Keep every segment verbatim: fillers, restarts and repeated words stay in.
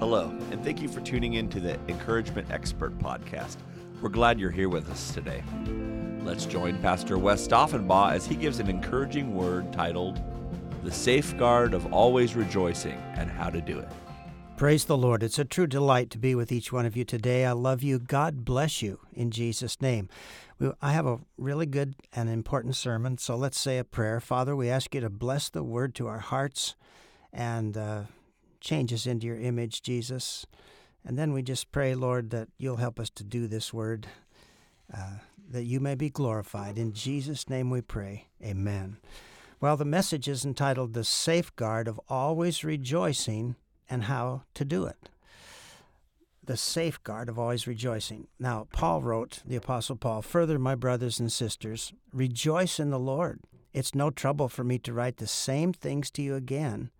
Hello, and thank you for tuning in to the Encouragement Expert Podcast. We're glad you're here with us today. Let's join Pastor Wes Daughenbaugh as he gives an encouraging word titled, The Safeguard of Always Rejoicing and How to Do It. Praise the Lord. It's a true delight to be with each one of you today. I love you. God bless you in Jesus' name. I have a really good and important sermon, so let's say a prayer. Father, we ask you to bless the word to our hearts and uh, change us into your image, Jesus. And then we just pray, Lord, that you'll help us to do this word, uh, that you may be glorified. In Jesus' name we pray. Amen. Well, the message is entitled, The Safeguard of Always Rejoicing and How to Do It. The Safeguard of Always Rejoicing. Now, Paul wrote, the Apostle Paul, "Further, my brothers and sisters, rejoice in the Lord. It's no trouble for me to write the same things to you again,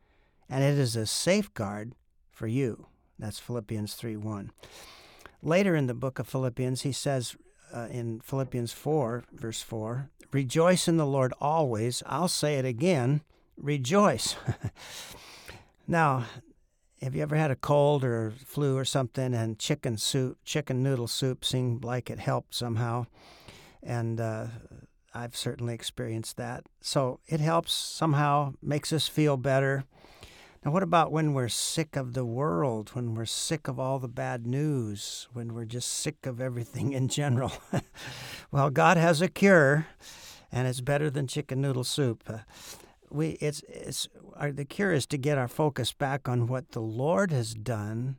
and it is a safeguard for you." That's Philippians three one. Later in the book of Philippians, he says uh, in Philippians four, verse four, "Rejoice in the Lord always. I'll say it again, rejoice." Now, have you ever had a cold or flu or something and chicken soup, chicken noodle soup seemed like it helped somehow? And uh, I've certainly experienced that. So it helps somehow, makes us feel better. Now, what about when we're sick of the world, when we're sick of all the bad news, when we're just sick of everything in general? Well, God has a cure, and it's better than chicken noodle soup. Uh, we it's it's our, the cure is to get our focus back on what the Lord has done,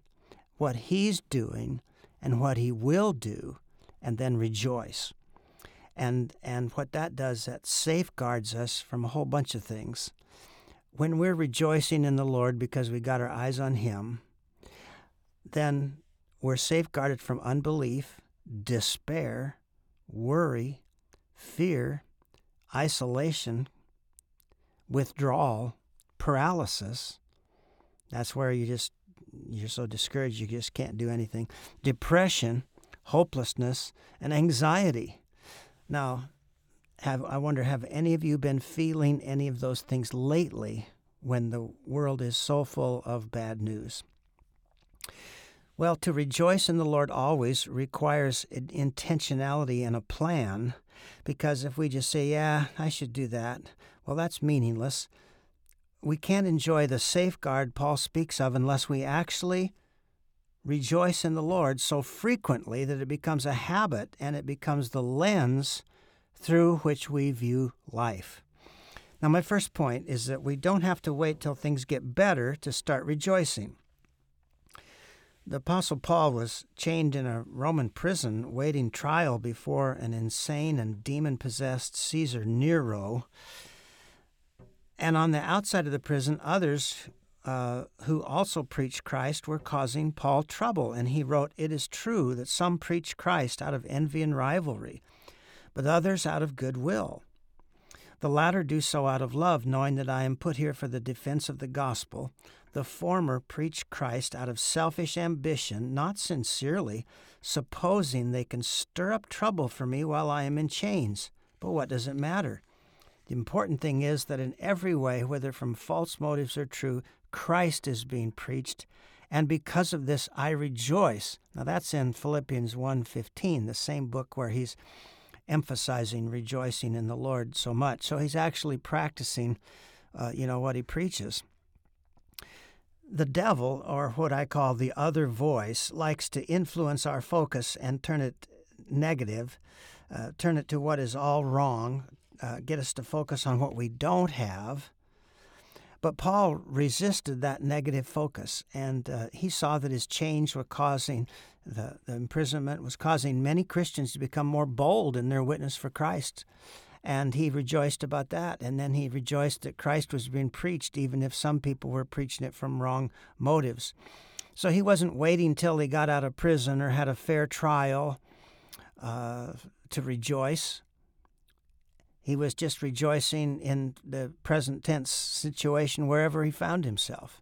what He's doing, and what He will do, and then rejoice. And and what that does, that safeguards us from a whole bunch of things. When we're rejoicing in the Lord because we got our eyes on Him, then we're safeguarded from unbelief, despair, worry, fear, isolation, withdrawal, paralysis. That's where you just, you're so discouraged you just can't do anything. Depression, hopelessness, and anxiety. Now, Have, I wonder, have any of you been feeling any of those things lately when the world is so full of bad news? Well, to rejoice in the Lord always requires intentionality and a plan, because if we just say, yeah, I should do that, well, that's meaningless. We can't enjoy the safeguard Paul speaks of unless we actually rejoice in the Lord so frequently that it becomes a habit and it becomes the lens through which we view life. Now, my first point is that we don't have to wait till things get better to start rejoicing. The Apostle Paul was chained in a Roman prison waiting trial before an insane and demon-possessed Caesar Nero. And on the outside of the prison, others uh, who also preached Christ were causing Paul trouble. And he wrote, "It is true that some preach Christ out of envy and rivalry, but others out of goodwill. The latter do so out of love, knowing that I am put here for the defense of the gospel. The former preach Christ out of selfish ambition, not sincerely, supposing they can stir up trouble for me while I am in chains. But what does it matter? The important thing is that in every way, whether from false motives or true, Christ is being preached, and because of this I rejoice." Now that's in Philippians one fifteen, the same book where he's emphasizing rejoicing in the Lord so much. So he's actually practicing, uh, you know, what he preaches. The devil, or what I call the other voice, likes to influence our focus and turn it negative, uh, turn it to what is all wrong, uh, get us to focus on what we don't have. But Paul resisted that negative focus, and uh, he saw that his chains were causing, the, the imprisonment was causing many Christians to become more bold in their witness for Christ. And he rejoiced about that, and then he rejoiced that Christ was being preached, even if some people were preaching it from wrong motives. So he wasn't waiting till he got out of prison or had a fair trial uh, to rejoice. He was just rejoicing in the present tense situation wherever he found himself.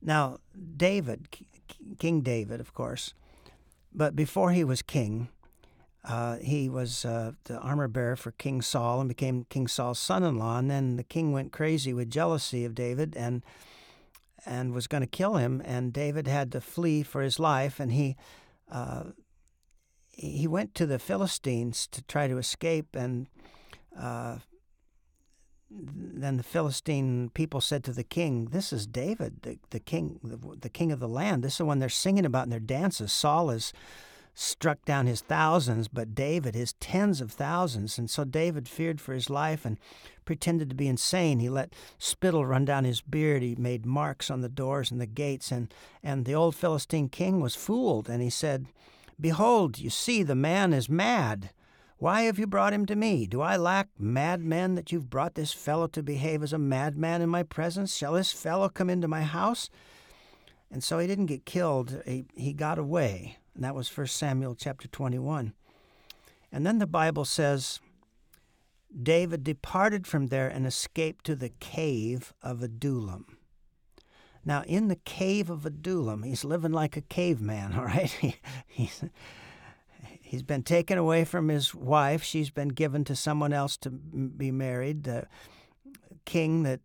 Now, David, King David, of course, but before he was king, uh, he was uh, the armor bearer for King Saul and became King Saul's son-in-law. And then the king went crazy with jealousy of David and and was going to kill him, and David had to flee for his life, and he uh, he went to the Philistines to try to escape, and uh, then the Philistine people said to the king, "This is David, the, the king, the, the king of the land. This is the one they're singing about in their dances. Saul is struck down his thousands, but David his tens of thousands." And so David feared for his life and pretended to be insane. He let spittle run down his beard. He made marks on the doors and the gates. And, and the old Philistine king was fooled, and he said, "Behold, you see, the man is mad. Why have you brought him to me? Do I lack madmen that you've brought this fellow to behave as a madman in my presence? Shall this fellow come into my house?" And so he didn't get killed. He, he got away. And that was First Samuel chapter twenty-one. And then the Bible says, David departed from there and escaped to the cave of Adullam. Now, in the cave of Adullam, he's living like a caveman, all right? He, he's, he's been taken away from his wife. She's been given to someone else to be married. The king that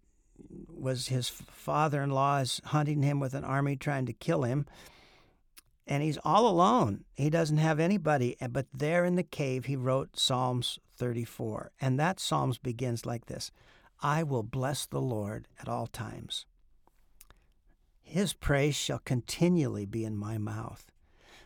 was his father-in-law is hunting him with an army trying to kill him. And he's all alone. He doesn't have anybody. But there in the cave, he wrote Psalms thirty-four. And that Psalms begins like this: "I will bless the Lord at all times. His praise shall continually be in my mouth.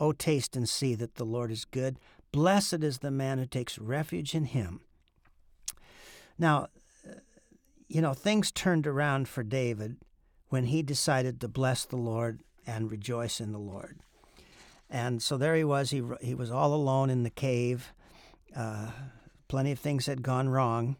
O taste and see that the Lord is good. Blessed is the man who takes refuge in him." Now, you know, things turned around for David when he decided to bless the Lord and rejoice in the Lord. And so there he was. He he was all alone in the cave. Uh, plenty of things had gone wrong.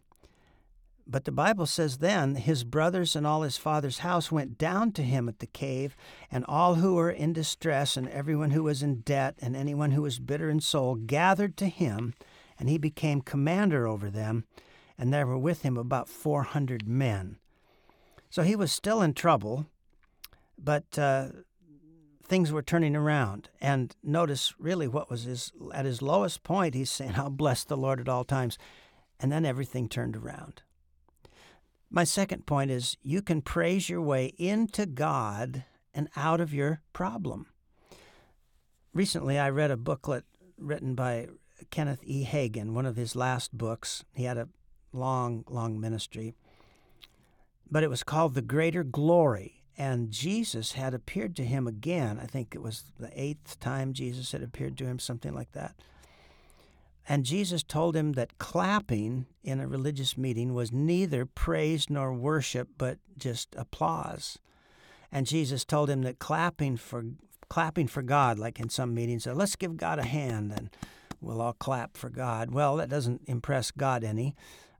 But the Bible says then his brothers and all his father's house went down to him at the cave, and all who were in distress and everyone who was in debt and anyone who was bitter in soul gathered to him, and he became commander over them, and there were with him about four hundred men. So he was still in trouble, but uh, things were turning around. And notice really what was his, at his lowest point, he's saying, "I'll bless the Lord at all times." And then everything turned around. My second point is you can praise your way into God and out of your problem. Recently, I read a booklet written by Kenneth E. Hagin, one of his last books. He had a long, long ministry, but it was called The Greater Glory. And Jesus had appeared to him again. I think it was the eighth time Jesus had appeared to him, something like that. And Jesus told him that clapping in a religious meeting was neither praise nor worship, but just applause. And Jesus told him that clapping for clapping for God, like in some meetings, said, "Let's give God a hand and we'll all clap for God." Well, that doesn't impress God any.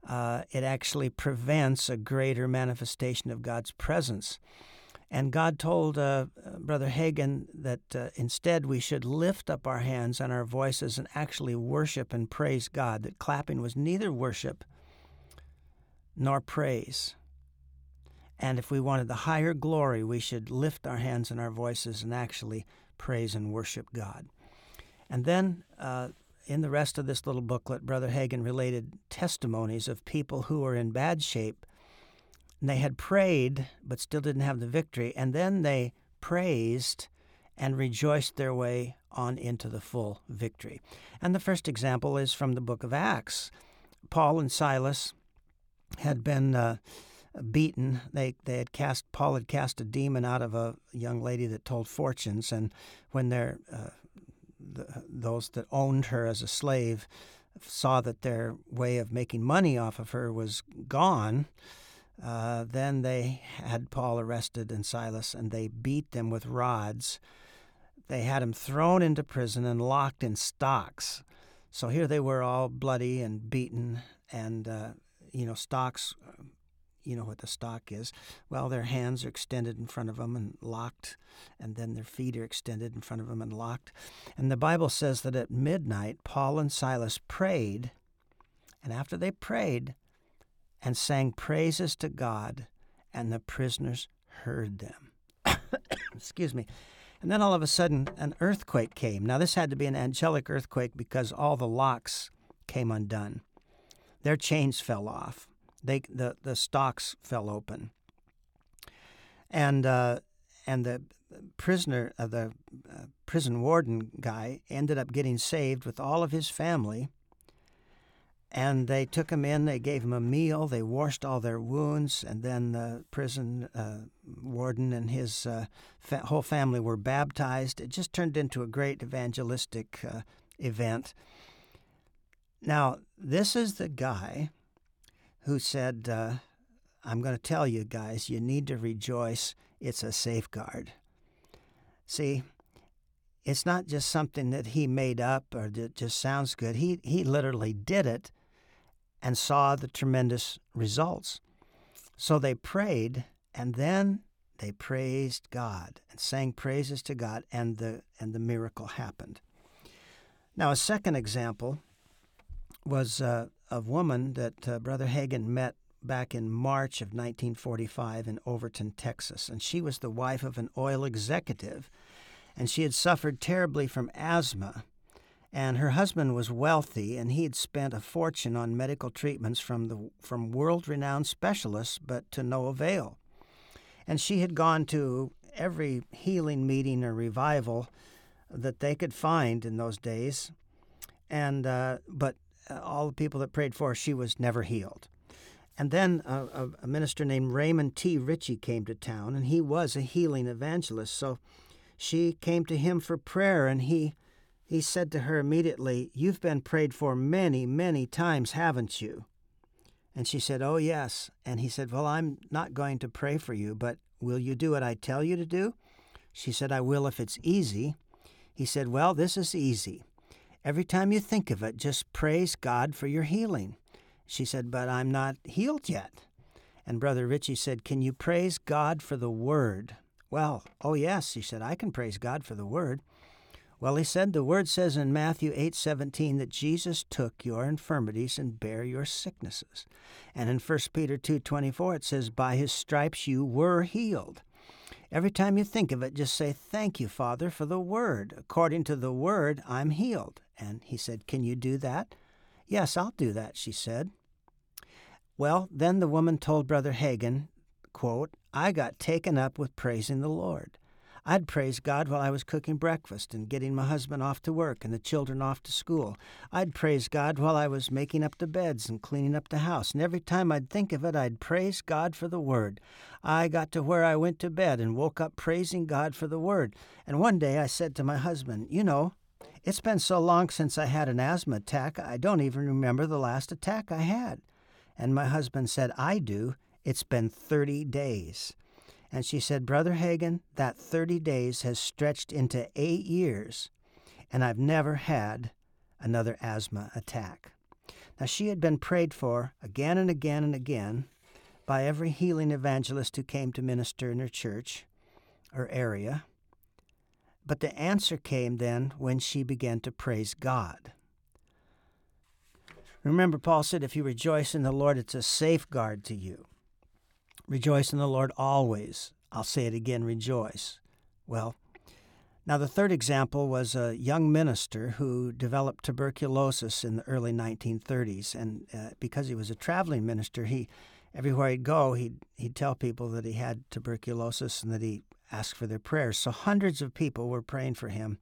Uh, it actually prevents a greater manifestation of God's presence. And God told uh, Brother Hagin that uh, instead we should lift up our hands and our voices and actually worship and praise God, that clapping was neither worship nor praise. And if we wanted the higher glory, we should lift our hands and our voices and actually praise and worship God. And then uh, in the rest of this little booklet, Brother Hagin related testimonies of people who were in bad shape. And they had prayed, but still didn't have the victory. And then they praised and rejoiced their way on into the full victory. And the first example is from the book of Acts. Paul and Silas had been uh, beaten. They they had cast Paul had cast a demon out of a young lady that told fortunes. And when their uh, the, those that owned her as a slave saw that their way of making money off of her was gone, Uh, then they had Paul arrested and Silas, and they beat them with rods. They had him thrown into prison and locked in stocks. So here they were all bloody and beaten, and, uh, you know, stocks you know what the stock is. Well, their hands are extended in front of them and locked, and then their feet are extended in front of them and locked. And the Bible says that at midnight, Paul and Silas prayed, and after they prayed and sang praises to God, and the prisoners heard them. Excuse me. And then all of a sudden, an earthquake came. Now, this had to be an angelic earthquake because all the locks came undone. Their chains fell off. They the, the stocks fell open. And uh, and the prisoner, uh, the uh, prison warden guy ended up getting saved with all of his family. And they took him in. They gave him a meal. They washed all their wounds. And then the prison uh, warden and his uh, fa- whole family were baptized. It just turned into a great evangelistic uh, event. Now, this is the guy who said, uh, I'm going to tell you guys, you need to rejoice. It's a safeguard. See, it's not just something that he made up or that just sounds good. He, he literally did it and saw the tremendous results. So they prayed, and then they praised God and sang praises to God, and the, and the miracle happened. Now, a second example was uh, a woman that uh, Brother Hagin met back in March of nineteen forty-five in Overton, Texas. And she was the wife of an oil executive, and she had suffered terribly from asthma. And her husband was wealthy, and he had spent a fortune on medical treatments from the from world-renowned specialists, but to no avail. And she had gone to every healing meeting or revival that they could find in those days, and uh, but all the people that prayed for her, she was never healed. And then a, a minister named Raymond T. Richey came to town, and he was a healing evangelist. So she came to him for prayer, and he he said to her immediately, "You've been prayed for many, many times, haven't you?" And she said, "Oh, yes." And he said, "Well, I'm not going to pray for you, but will you do what I tell you to do?" She said, "I will if it's easy." He said, "Well, this is easy. Every time you think of it, just praise God for your healing." She said, "But I'm not healed yet." And Brother Richey said, "Can you praise God for the Word?" "Well, oh yes," she said, "I can praise God for the Word." Well, he said, "The Word says in Matthew eight seventeen that Jesus took your infirmities and bare your sicknesses." And in First Peter two twenty-four, it says, "By His stripes you were healed." Every time you think of it, just say, "Thank you, Father, for the Word. According to the Word, I'm healed." And he said, "Can you do that?" "Yes, I'll do that," she said. Well, then the woman told Brother Hagin, quote, "I got taken up with praising the Lord. I'd praise God while I was cooking breakfast and getting my husband off to work and the children off to school. I'd praise God while I was making up the beds and cleaning up the house. And every time I'd think of it, I'd praise God for the Word. I got to where I went to bed and woke up praising God for the Word. And one day I said to my husband, 'You know, it's been so long since I had an asthma attack, I don't even remember the last attack I had.' And my husband said, 'I do. It's been thirty days. And she said, 'Brother Hagin, that thirty days has stretched into eight years, and I've never had another asthma attack.'" Now, she had been prayed for again and again and again by every healing evangelist who came to minister in her church or area. But the answer came then when she began to praise God. Remember, Paul said, if you rejoice in the Lord, it's a safeguard to you. Rejoice in the Lord always. I'll say it again, rejoice. Well, now the third example was a young minister who developed tuberculosis in the early nineteen thirties. And uh, because he was a traveling minister, he everywhere he'd go, he'd, he'd tell people that he had tuberculosis and that he asked for their prayers. So hundreds of people were praying for him.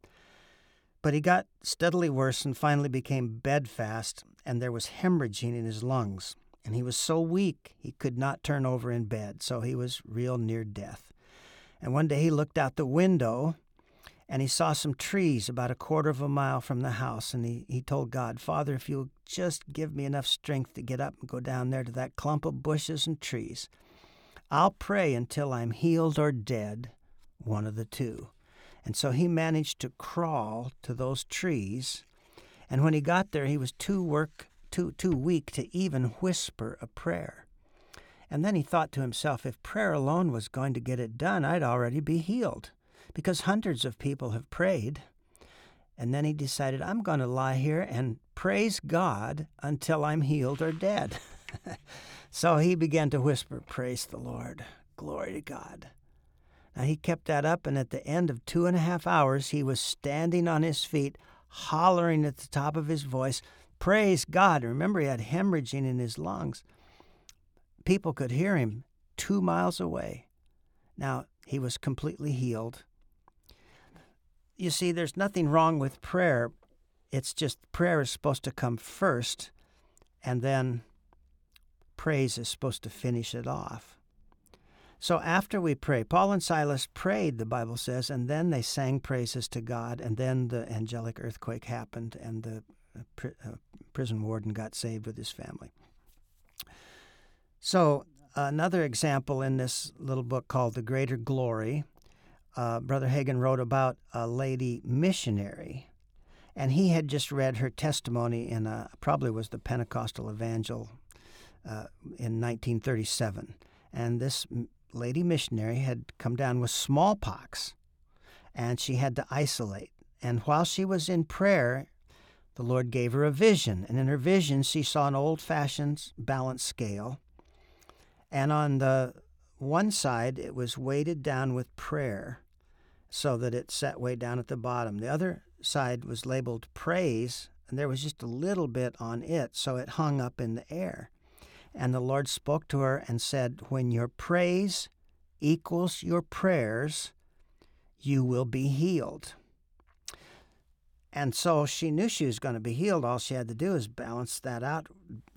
But he got steadily worse and finally became bedfast, and there was hemorrhaging in his lungs. And he was so weak, he could not turn over in bed, so he was real near death. And one day he looked out the window, and he saw some trees about a quarter of a mile from the house, and he, he told God, "Father, if you'll just give me enough strength to get up and go down there to that clump of bushes and trees, I'll pray until I'm healed or dead, one of the two." And so he managed to crawl to those trees, and when he got there, he was too work Too, too weak to even whisper a prayer. And then he thought to himself, if prayer alone was going to get it done, I'd already be healed, because hundreds of people have prayed. And then he decided, I'm going to lie here and praise God until I'm healed or dead. So he began to whisper, praise the Lord, glory to God. Now he kept that up, and at the end of two and a half hours, he was standing on his feet, hollering at the top of his voice, praise God. Remember, he had hemorrhaging in his lungs. People could hear him two miles away. Now, he was completely healed. You see, there's nothing wrong with prayer. It's just prayer is supposed to come first, and then praise is supposed to finish it off. So after we pray, Paul and Silas prayed, the Bible says, and then they sang praises to God, and then the angelic earthquake happened, and the pr- uh, prison warden got saved with his family. So another example in this little book called The Greater Glory, uh, Brother Hagin wrote about a lady missionary, and he had just read her testimony in a, probably was the Pentecostal Evangel, Uh, in nineteen thirty-seven, and this lady missionary had come down with smallpox, and she had to isolate. And while she was in prayer, the Lord gave her a vision, and in her vision she saw an old-fashioned balance scale, and on the one side it was weighted down with prayer so that it sat way down at the bottom. The other side was labeled praise, and there was just a little bit on it, so it hung up in the air. And the Lord spoke to her and said, when your praise equals your prayers, you will be healed. And so she knew she was going to be healed. All she had to do is balance that out,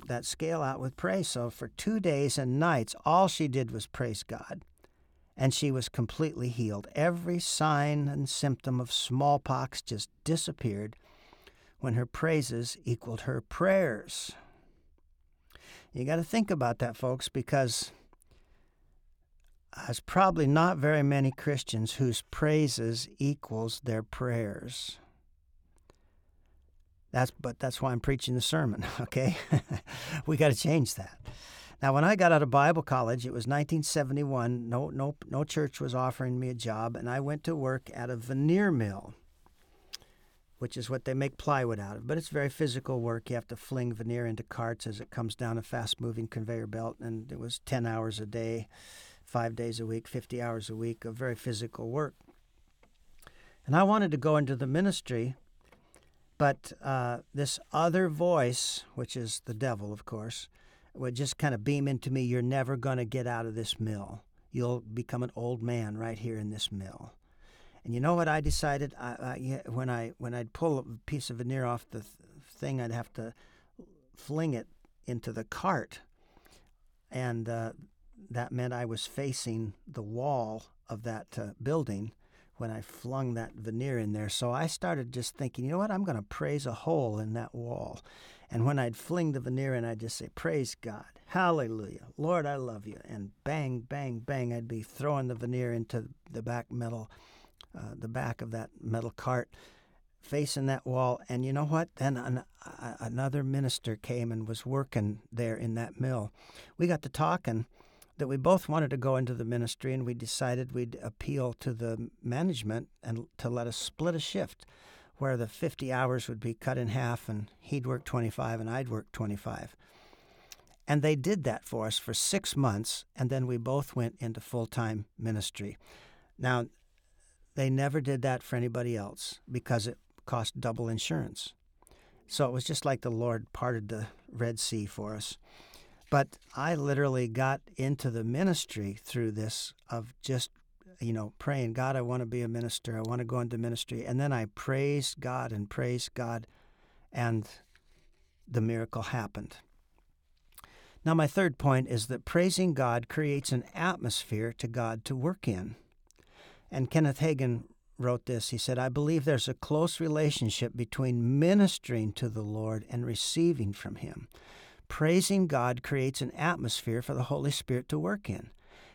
that scale out with praise. So for two days and nights, all she did was praise God. And she was completely healed. Every sign and symptom of smallpox just disappeared when her praises equaled her prayers. You got to think about that, folks, because there's probably not very many Christians whose praises equals their prayers. That's but that's why I'm preaching the sermon, okay? We got to change that. Now, when I got out of Bible college, it was nineteen seventy-one. No, no, no church was offering me a job, and I went to work at a veneer mill, which is what they make plywood out of. But it's very physical work. You have to fling veneer into carts as it comes down a fast-moving conveyor belt. And it was ten hours a day, five days a week, fifty hours a week of very physical work. And I wanted to go into the ministry, but uh, this other voice, which is the devil, of course, would just kind of beam into me, you're never going to get out of this mill. You'll become an old man right here in this mill. And you know what I decided? I, I, when, I, when I'd pull a piece of veneer off the th- thing, I'd have to fling it into the cart. And uh, that meant I was facing the wall of that uh, building when I flung that veneer in there. So I started just thinking, you know what? I'm going to praise a hole in that wall. And when I'd fling the veneer in, I'd just say, praise God, hallelujah, Lord, I love you. And bang, bang, bang, I'd be throwing the veneer into the back metal Uh, the back of that metal cart, facing that wall. And you know what? Then an, uh, another minister came and was working there in that mill. We got to talking that we both wanted to go into the ministry, and we decided we'd appeal to the management and to let us split a shift where the fifty hours would be cut in half, and he'd work twenty-five and I'd work twenty-five. And they did that for us for six months, and then we both went into full-time ministry. Now, they never did that for anybody else because it cost double insurance. So it was just like the Lord parted the Red Sea for us. But I literally got into the ministry through this of just, you know, praying, God, I want to be a minister. I want to go into ministry. And then I praised God and praised God, and the miracle happened. Now, my third point is that praising God creates an atmosphere to God to work in. And Kenneth Hagin wrote this. He said, I believe there's a close relationship between ministering to the Lord and receiving from Him. Praising God creates an atmosphere for the Holy Spirit to work in.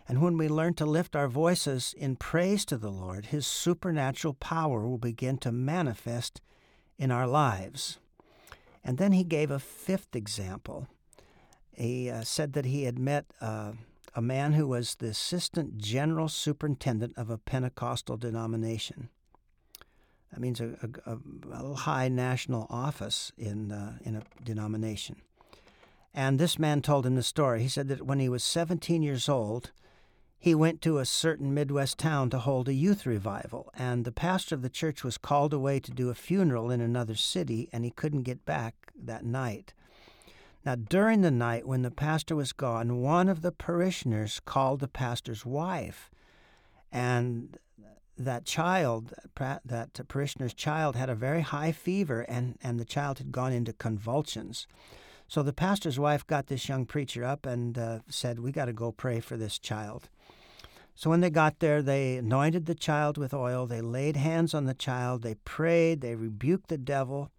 And when we learn to lift our voices in praise to the Lord, His supernatural power will begin to manifest in our lives. And then he gave a fifth example. He uh, said that he had met uh, a man who was the assistant general superintendent of a Pentecostal denomination. That means a, a, a high national office in uh, in a denomination. And this man told him the story. He said that when he was seventeen years old, he went to a certain Midwest town to hold a youth revival, and the pastor of the church was called away to do a funeral in another city, and he couldn't get back that night. Now, during the night when the pastor was gone, one of the parishioners called the pastor's wife, and that child, that parishioner's child, had a very high fever, and, and the child had gone into convulsions. So the pastor's wife got this young preacher up and uh, said, "We got to go pray for this child." So when they got there, they anointed the child with oil, they laid hands on the child, they prayed, they rebuked the devil,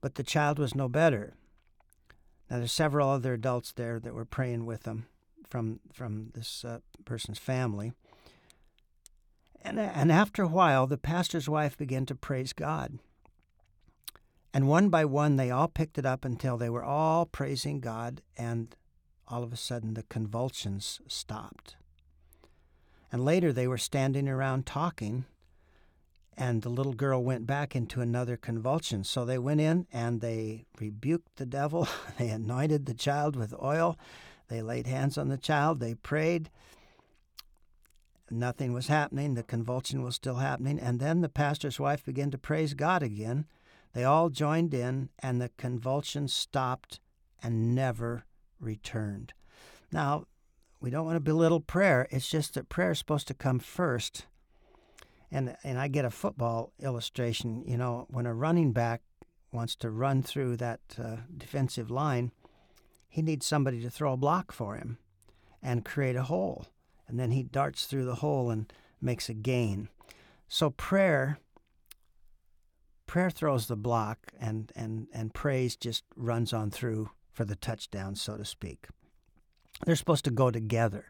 but the child was no better. Now, there's several other adults there that were praying with them from from this uh, person's family. And, and after a while, the pastor's wife began to praise God. And one by one, they all picked it up until they were all praising God, and all of a sudden, the convulsions stopped. And later they were standing around talking, and the little girl went back into another convulsion. So they went in and they rebuked the devil. They anointed the child with oil. They laid hands on the child. They prayed. Nothing was happening. The convulsion was still happening. And then the pastor's wife began to praise God again. They all joined in, and the convulsion stopped and never returned. Now, we don't want to belittle prayer. It's just that prayer is supposed to come first. And and I get a football illustration. You know, when a running back wants to run through that uh, defensive line, he needs somebody to throw a block for him and create a hole. And then he darts through the hole and makes a gain. So prayer, prayer throws the block, and, and, and praise just runs on through for the touchdown, so to speak. They're supposed to go together.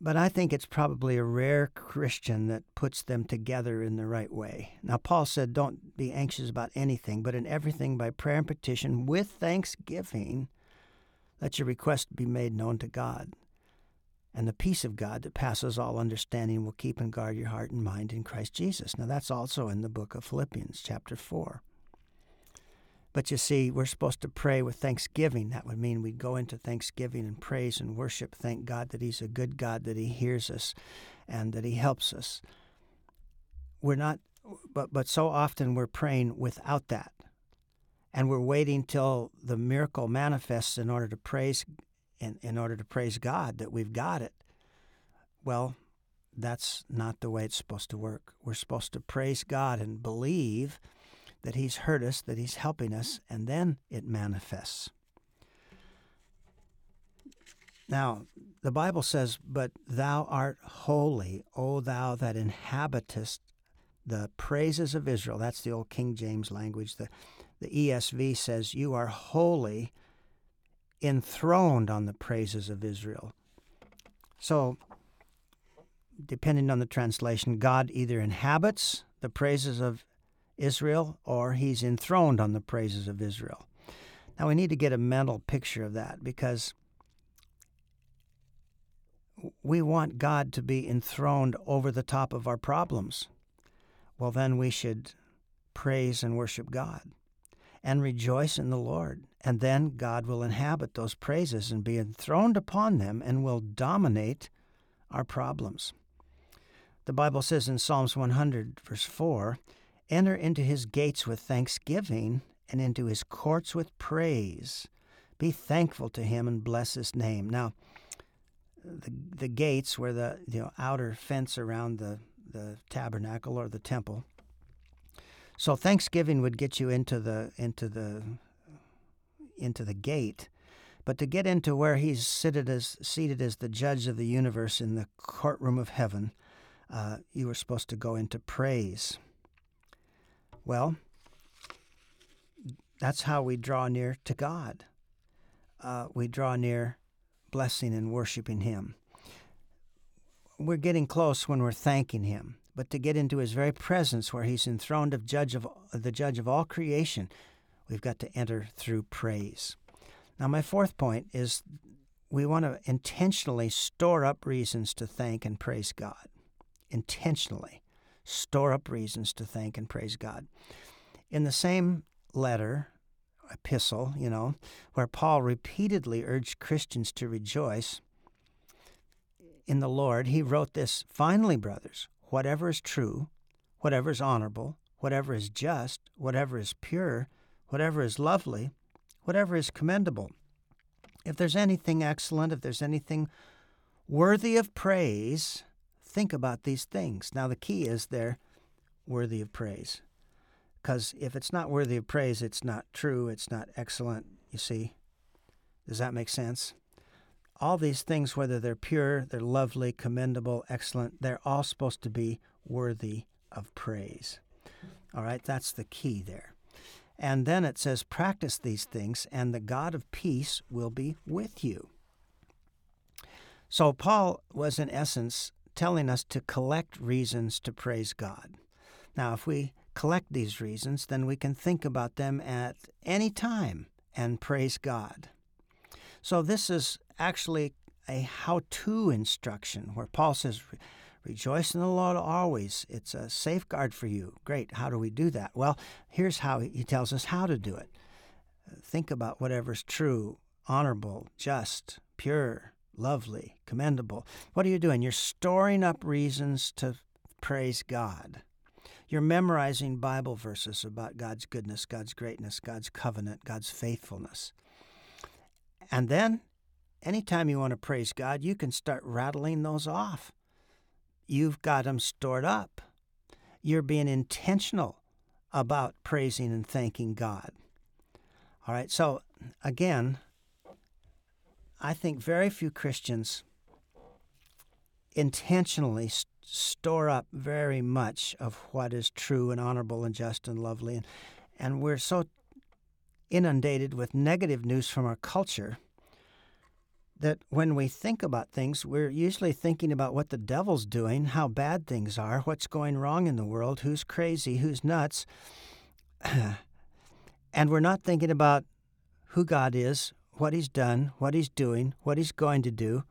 But I think it's probably a rare Christian that puts them together in the right way. Now, Paul said, don't be anxious about anything, but in everything by prayer and petition, with thanksgiving, let your request be made known to God. And the peace of God that passes all understanding will keep and guard your heart and mind in Christ Jesus. Now, that's also in the book of Philippians, chapter four. But you see, we're supposed to pray with thanksgiving. That would mean we'd go into thanksgiving and praise and worship, thank God that He's a good God, that He hears us and that He helps us. We're not, but but so often we're praying without that. And we're waiting till the miracle manifests in order to praise, in, in order to praise God that we've got it. Well, that's not the way it's supposed to work. We're supposed to praise God and believe that He's heard us, that He's helping us, and then it manifests. Now, the Bible says, "But thou art holy, O thou that inhabitest the praises of Israel." That's the old King James language. The, the E S V says, "You are holy, enthroned on the praises of Israel." So, depending on the translation, God either inhabits the praises of Israel, or He's enthroned on the praises of Israel. Now, we need to get a mental picture of that, because we want God to be enthroned over the top of our problems. Well, then we should praise and worship God and rejoice in the Lord, and then God will inhabit those praises and be enthroned upon them and will dominate our problems. The Bible says in Psalms one hundred, verse four, "Enter into His gates with thanksgiving and into His courts with praise. Be thankful to Him and bless His name." Now, the the gates were the you know, outer fence around the, the tabernacle or the temple. So thanksgiving would get you into the into the into the gate, but to get into where He's seated as seated as the judge of the universe in the courtroom of heaven, uh, you were supposed to go into praise. Well, that's how we draw near to God. Uh, we draw near blessing and worshiping Him. We're getting close when we're thanking Him, but to get into His very presence where He's enthroned of judge of the judge of all creation, we've got to enter through praise. Now, my fourth point is we want to intentionally store up reasons to thank and praise God. Intentionally store up reasons to thank and praise God. In the same letter, epistle, you know, where Paul repeatedly urged Christians to rejoice in the Lord, he wrote this, "Finally, brothers, whatever is true, whatever is honorable, whatever is just, whatever is pure, whatever is lovely, whatever is commendable, if there's anything excellent, if there's anything worthy of praise, think about these things." Now, the key is they're worthy of praise, because if it's not worthy of praise, it's not true, it's not excellent, you see. Does that make sense? All these things, whether they're pure, they're lovely, commendable, excellent, they're all supposed to be worthy of praise. All right, that's the key there. And then it says, practice these things, and the God of peace will be with you. So Paul was, in essence, telling us to collect reasons to praise God. Now, if we collect these reasons, then we can think about them at any time and praise God. So this is actually a how-to instruction where Paul says, rejoice in the Lord always. It's a safeguard for you. Great. How do we do that? Well, here's how he tells us how to do it. Think about whatever's true, honorable, just, pure, lovely, commendable. What are you doing? You're storing up reasons to praise God. You're memorizing Bible verses about God's goodness, God's greatness, God's covenant, God's faithfulness. And then, anytime you want to praise God, you can start rattling those off. You've got them stored up. You're being intentional about praising and thanking God. All right, so again, I think very few Christians intentionally st- store up very much of what is true and honorable and just and lovely. And, and we're so inundated with negative news from our culture that when we think about things, we're usually thinking about what the devil's doing, how bad things are, what's going wrong in the world, who's crazy, who's nuts. And we're not thinking about who God is, what he's done, what he's doing, what he's going to do.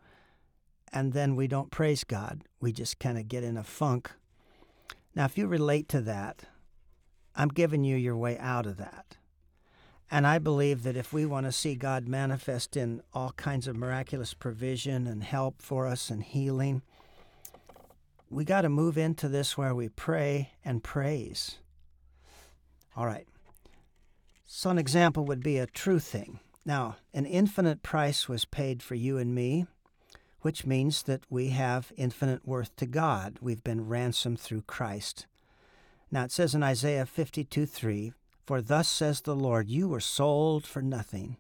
And then we don't praise God. We just kind of get in a funk. Now, if you relate to that, I'm giving you your way out of that. And I believe that if we want to see God manifest in all kinds of miraculous provision and help for us and healing, we got to move into this where we pray and praise. All right. So an example would be a true thing. Now, an infinite price was paid for you and me, which means that we have infinite worth to God. We've been ransomed through Christ. Now, it says in Isaiah fifty-two three, "For thus says the Lord, you were sold for nothing,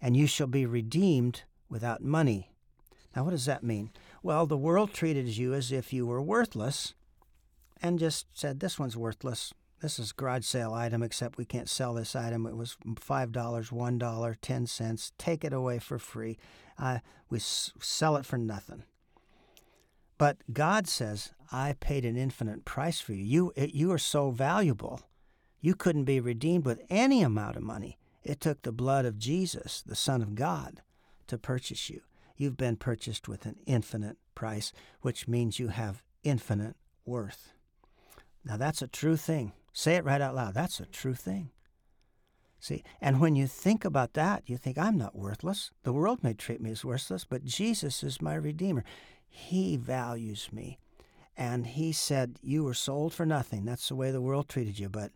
and you shall be redeemed without money." Now, what does that mean? Well, the world treated you as if you were worthless and just said, this one's worthless. This is a garage sale item, except we can't sell this item. It was five dollars, one dollar, ten cents. Take it away for free. Uh, we s- sell it for nothing. But God says, I paid an infinite price for you. You, you are so valuable. You couldn't be redeemed with any amount of money. It took the blood of Jesus, the Son of God, to purchase you. You've been purchased with an infinite price, which means you have infinite worth. Now, that's a true thing. Say it right out loud. That's a true thing. See, and when you think about that, you think, I'm not worthless. The world may treat me as worthless, but Jesus is my Redeemer. He values me. And he said, you were sold for nothing. That's the way the world treated you, but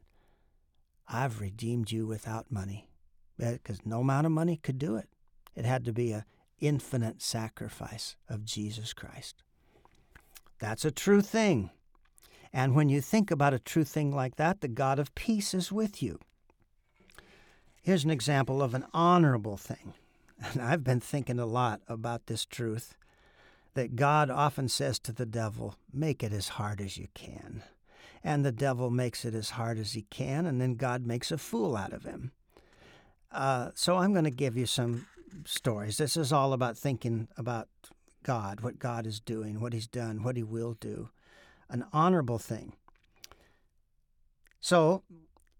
I've redeemed you without money, because no amount of money could do it. It had to be an infinite sacrifice of Jesus Christ. That's a true thing. And when you think about a true thing like that, the God of peace is with you. Here's an example of an honorable thing. And I've been thinking a lot about this truth that God often says to the devil, make it as hard as you can. And the devil makes it as hard as he can, and then God makes a fool out of him. Uh, so I'm going to give you some stories. This is all about thinking about God, what God is doing, what he's done, what he will do, an honorable thing. So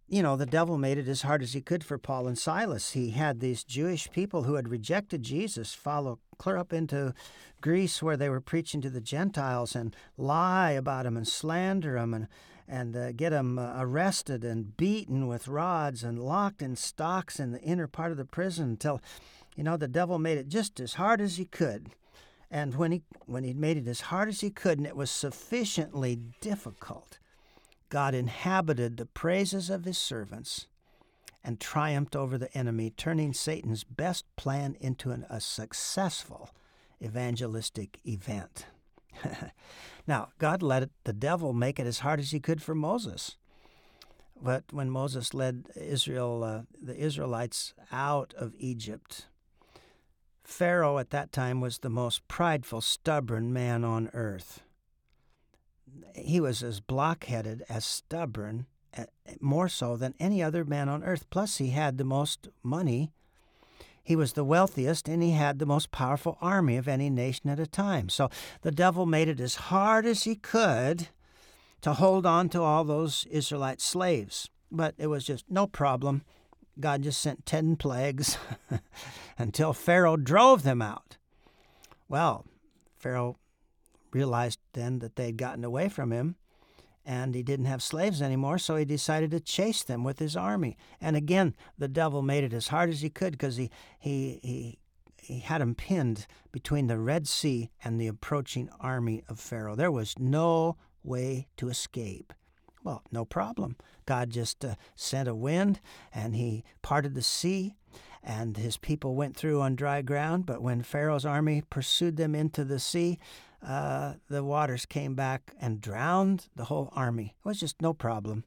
you know, the devil made it as hard as he could for Paul and Silas. He had these Jewish people who had rejected Jesus follow clear up into Greece where they were preaching to the Gentiles and lie about him and slander him and, and uh, get him uh, arrested and beaten with rods and locked in stocks in the inner part of the prison until, you know, the devil made it just as hard as he could. And when he when he'd made it as hard as he could and it was sufficiently difficult, God inhabited the praises of his servants and triumphed over the enemy, turning Satan's best plan into an, a successful evangelistic event. Now, God let it, the devil make it as hard as he could for Moses. But when Moses led Israel, uh, the Israelites out of Egypt, Pharaoh at that time was the most prideful, stubborn man on earth. He was as blockheaded, as stubborn, more so than any other man on earth. Plus, he had the most money. He was the wealthiest, and he had the most powerful army of any nation at a time. So the devil made it as hard as he could to hold on to all those Israelite slaves. But it was just no problem. God just sent ten plagues until Pharaoh drove them out. Well, Pharaoh realized then that they'd gotten away from him, and he didn't have slaves anymore, so he decided to chase them with his army. And again, the devil made it as hard as he could because he, he, he, he had them pinned between the Red Sea and the approaching army of Pharaoh. There was no way to escape. Well, no problem. God just uh, sent a wind, and he parted the sea, and his people went through on dry ground. But when Pharaoh's army pursued them into the sea, Uh, the waters came back and drowned the whole army. It was just no problem.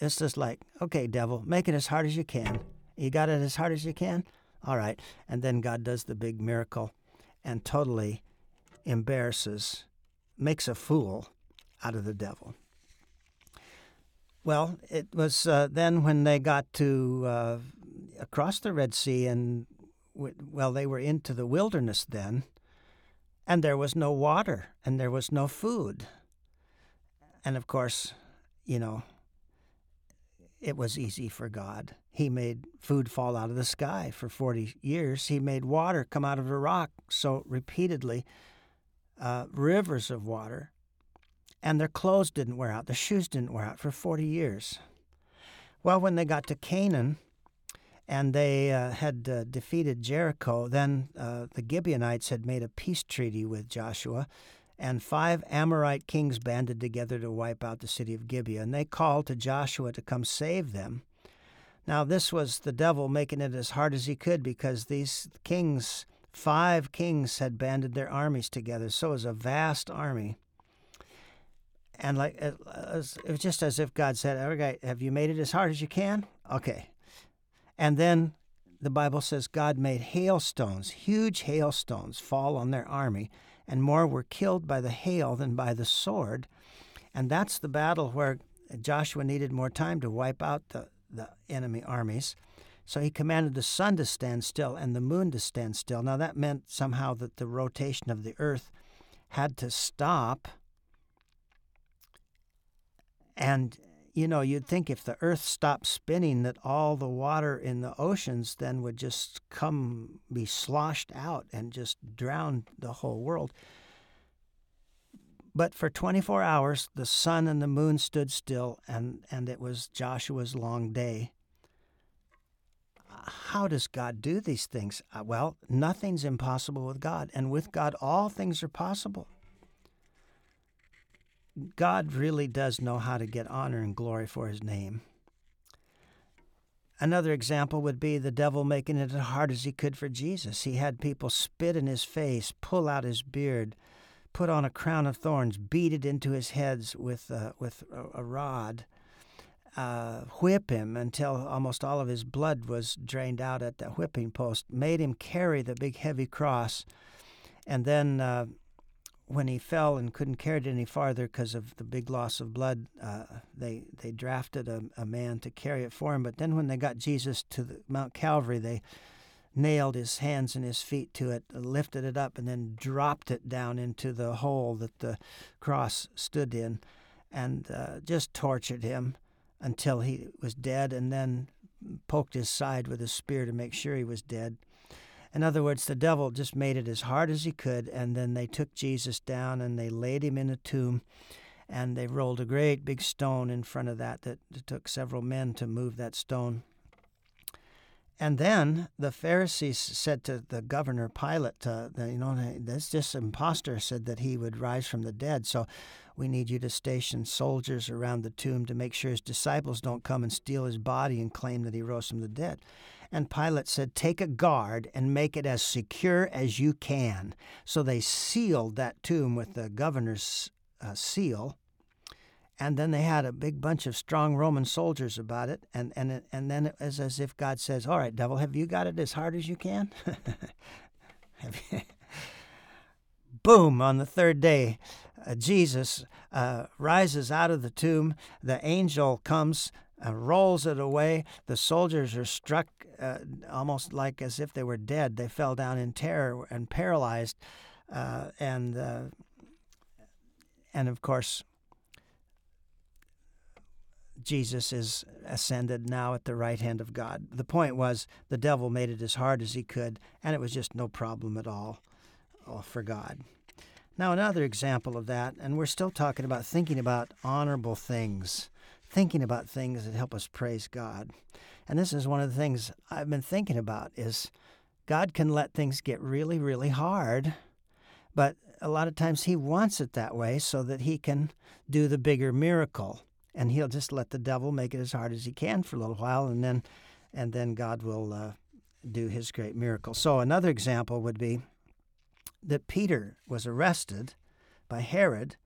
It's just like, okay, devil, make it as hard as you can. You got it as hard as you can? All right. And then God does the big miracle and totally embarrasses, makes a fool out of the devil. Well, it was uh, then when they got to uh, across the Red Sea, and, w- well, they were into the wilderness then. And there was no water, and there was no food. And of course, you know, it was easy for God. He made food fall out of the sky for forty years. He made water come out of a rock so repeatedly, uh, rivers of water. And their clothes didn't wear out. Their shoes didn't wear out for forty years. Well, when they got to Canaan, and they uh, had uh, defeated Jericho. Then uh, the Gibeonites had made a peace treaty with Joshua, and five Amorite kings banded together to wipe out the city of Gibeah, and they called to Joshua to come save them. Now, this was the devil making it as hard as he could because these kings, five kings, had banded their armies together, so it was a vast army. And like it was just as if God said, okay, have you made it as hard as you can? Okay. And then the Bible says God made hailstones, huge hailstones, fall on their army, and more were killed by the hail than by the sword. And that's the battle where Joshua needed more time to wipe out the, the enemy armies. So he commanded the sun to stand still and the moon to stand still. Now, that meant somehow that the rotation of the earth had to stop. And you know, you'd think if the earth stopped spinning that all the water in the oceans then would just come, be sloshed out and just drown the whole world. But for twenty-four hours, the sun and the moon stood still, and, and it was Joshua's long day. How does God do these things? Well, nothing's impossible with God, and with God, all things are possible. God really does know how to get honor and glory for his name. Another example would be the devil making it as hard as he could for Jesus. He had people spit in his face, pull out his beard, put on a crown of thorns, beat it into his heads with, uh, with a rod, uh, whip him until almost all of his blood was drained out at the whipping post, made him carry the big heavy cross, and then Uh, when he fell and couldn't carry it any farther because of the big loss of blood, uh, they they drafted a, a man to carry it for him. But then when they got Jesus to the Mount Calvary, they nailed his hands and his feet to it, lifted it up, and then dropped it down into the hole that the cross stood in, and uh, just tortured him until he was dead, and then poked his side with his spear to make sure he was dead. In other words, the devil just made it as hard as he could, and then they took Jesus down and they laid him in a tomb, and they rolled a great big stone in front of that that took several men to move that stone. And then the Pharisees said to the governor Pilate, uh, you know, this just imposter said that he would rise from the dead, so we need you to station soldiers around the tomb to make sure his disciples don't come and steal his body and claim that he rose from the dead. And Pilate said, take a guard and make it as secure as you can. So they sealed that tomb with the governor's uh, seal. And then they had a big bunch of strong Roman soldiers about it. And and and then it was as if God says, all right, devil, have you got it as hard as you can? have you? Boom, on the third day, uh, Jesus uh, rises out of the tomb. The angel comes, uh, rolls it away. The soldiers are struck uh, almost like as if they were dead. They fell down in terror and paralyzed. Uh, and uh, And, of course, Jesus is ascended now at the right hand of God. The point was the devil made it as hard as he could, and it was just no problem at all for God. Now, another example of that, and we're still talking about thinking about honorable things, thinking about things that help us praise God. And this is one of the things I've been thinking about is God can let things get really, really hard, but a lot of times he wants it that way so that he can do the bigger miracle. And he'll just let the devil make it as hard as he can for a little while, and then and then God will uh, do his great miracle. So another example would be that Peter was arrested by Herod,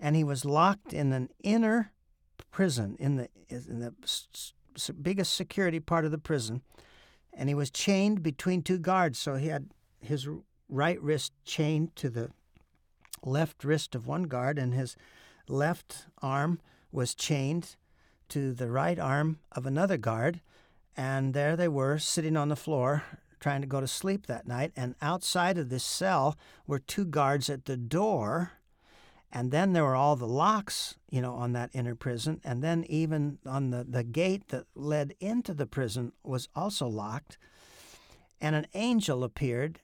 and he was locked in an inner prison, in the, in the biggest security part of the prison, and he was chained between two guards. So he had his right wrist chained to the left wrist of one guard, and his left arm was chained to the right arm of another guard, and there they were sitting on the floor trying to go to sleep that night, and outside of this cell were two guards at the door, and then there were all the locks, you know, on that inner prison, and then even on the, the gate that led into the prison was also locked, and an angel appeared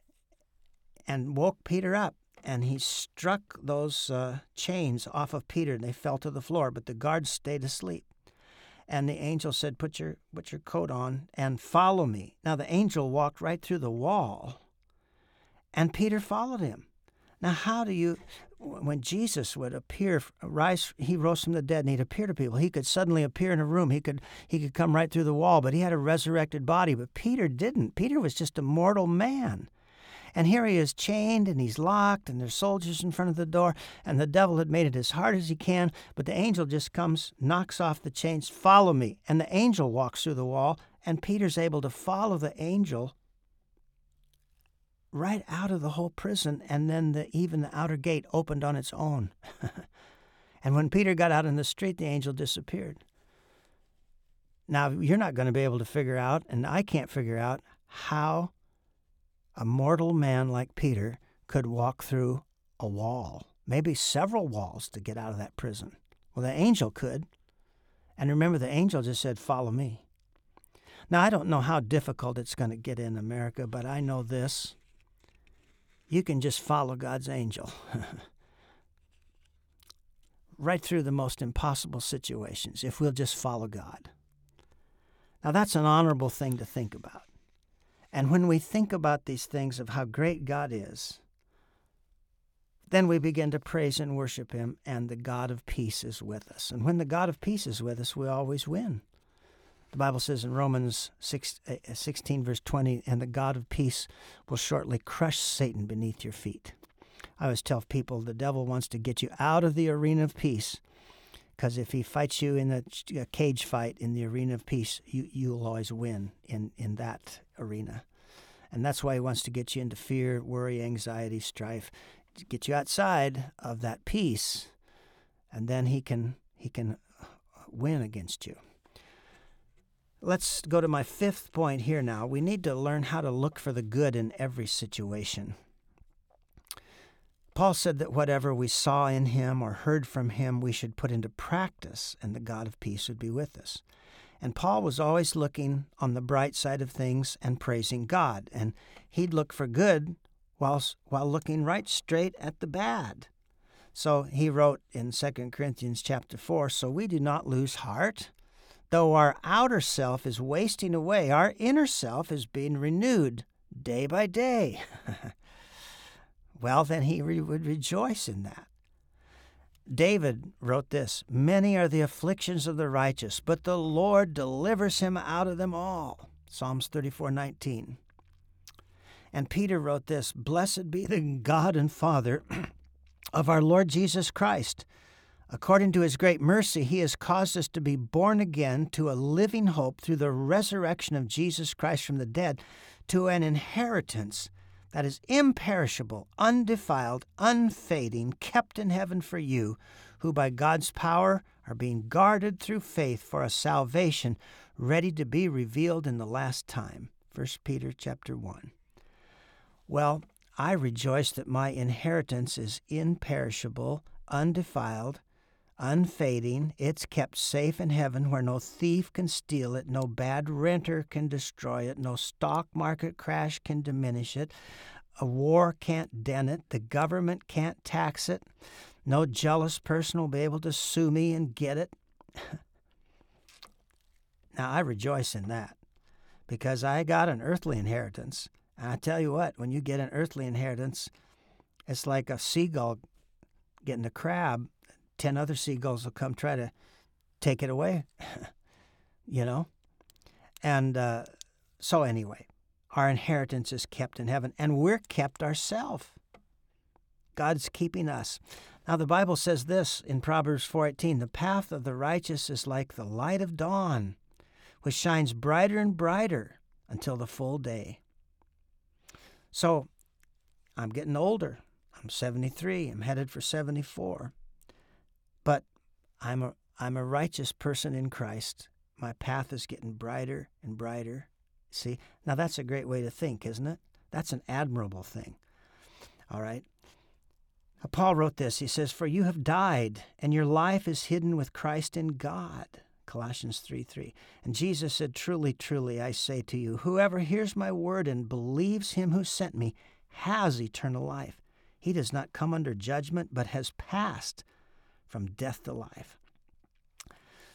and woke Peter up. And he struck those uh, chains off of Peter, and they fell to the floor, but the guards stayed asleep. And the angel said, put your, put your coat on and follow me. Now, the angel walked right through the wall, and Peter followed him. Now, how do you, when Jesus would appear, rise, he rose from the dead, and he'd appear to people. He could suddenly appear in a room. He could, he could come right through the wall, but he had a resurrected body. But Peter didn't. Peter was just a mortal man. And here he is chained, and he's locked, and there's soldiers in front of the door, and the devil had made it as hard as he can, but the angel just comes, knocks off the chains, follow me. And the angel walks through the wall, and Peter's able to follow the angel right out of the whole prison, and then the, even the outer gate opened on its own. And when Peter got out in the street, the angel disappeared. Now, you're not going to be able to figure out, and I can't figure out, how a mortal man like Peter could walk through a wall, maybe several walls, to get out of that prison. Well, the angel could. And remember, the angel just said, follow me. Now, I don't know how difficult it's going to get in America, but I know this. You can just follow God's angel right through the most impossible situations if we'll just follow God. Now, that's an honorable thing to think about. And when we think about these things of how great God is, then we begin to praise and worship him, and the God of peace is with us. And when the God of peace is with us, we always win. The Bible says in Romans sixteen, verse twenty, and the God of peace will shortly crush Satan beneath your feet. I always tell people the devil wants to get you out of the arena of peace, because if he fights you in a cage fight in the arena of peace, you, you'll always win in, in that arena. And that's why he wants to get you into fear, worry, anxiety, strife, to get you outside of that peace, and then he can he can win against you. Let's go to my fifth point here now. We need to learn how to look for the good in every situation. Paul said that whatever we saw in him or heard from him, we should put into practice, and the God of peace would be with us. And Paul was always looking on the bright side of things and praising God, and he'd look for good whilst, while looking right straight at the bad. So he wrote in Second Corinthians chapter four, "So we do not lose heart. Though our outer self is wasting away, our inner self is being renewed day by day." Well, then he re- would rejoice in that. David wrote this, "Many are the afflictions of the righteous, but the Lord delivers him out of them all." Psalms thirty-four nineteen. And Peter wrote this, "Blessed be the God and Father of our Lord Jesus Christ. According to his great mercy, he has caused us to be born again to a living hope through the resurrection of Jesus Christ from the dead, to an inheritance that is imperishable, undefiled, unfading, kept in heaven for you, who by God's power are being guarded through faith for a salvation ready to be revealed in the last time." First Peter chapter one. Well, I rejoice that my inheritance is imperishable, undefiled, unfading. It's kept safe in heaven where no thief can steal it, no bad renter can destroy it, no stock market crash can diminish it, a war can't dent it, the government can't tax it, no jealous person will be able to sue me and get it. Now, I rejoice in that because I got an earthly inheritance. And I tell you what, when you get an earthly inheritance, it's like a seagull getting a crab. Ten other seagulls will come try to take it away, you know? And uh, so anyway, our inheritance is kept in heaven, and we're kept ourselves. God's keeping us. Now, the Bible says this in Proverbs four eighteen, "The path of the righteous is like the light of dawn, which shines brighter and brighter until the full day." So I'm getting older. I'm seventy-three. I'm headed for seventy-four. But I'm a, I'm a righteous person in Christ. My path is getting brighter and brighter. See? Now, that's a great way to think, isn't it? That's an admirable thing. All right? Now, Paul wrote this. He says, "For you have died, and your life is hidden with Christ in God." Colossians three three. And Jesus said, "Truly, truly, I say to you, whoever hears my word and believes him who sent me has eternal life. He does not come under judgment, but has passed from death to life."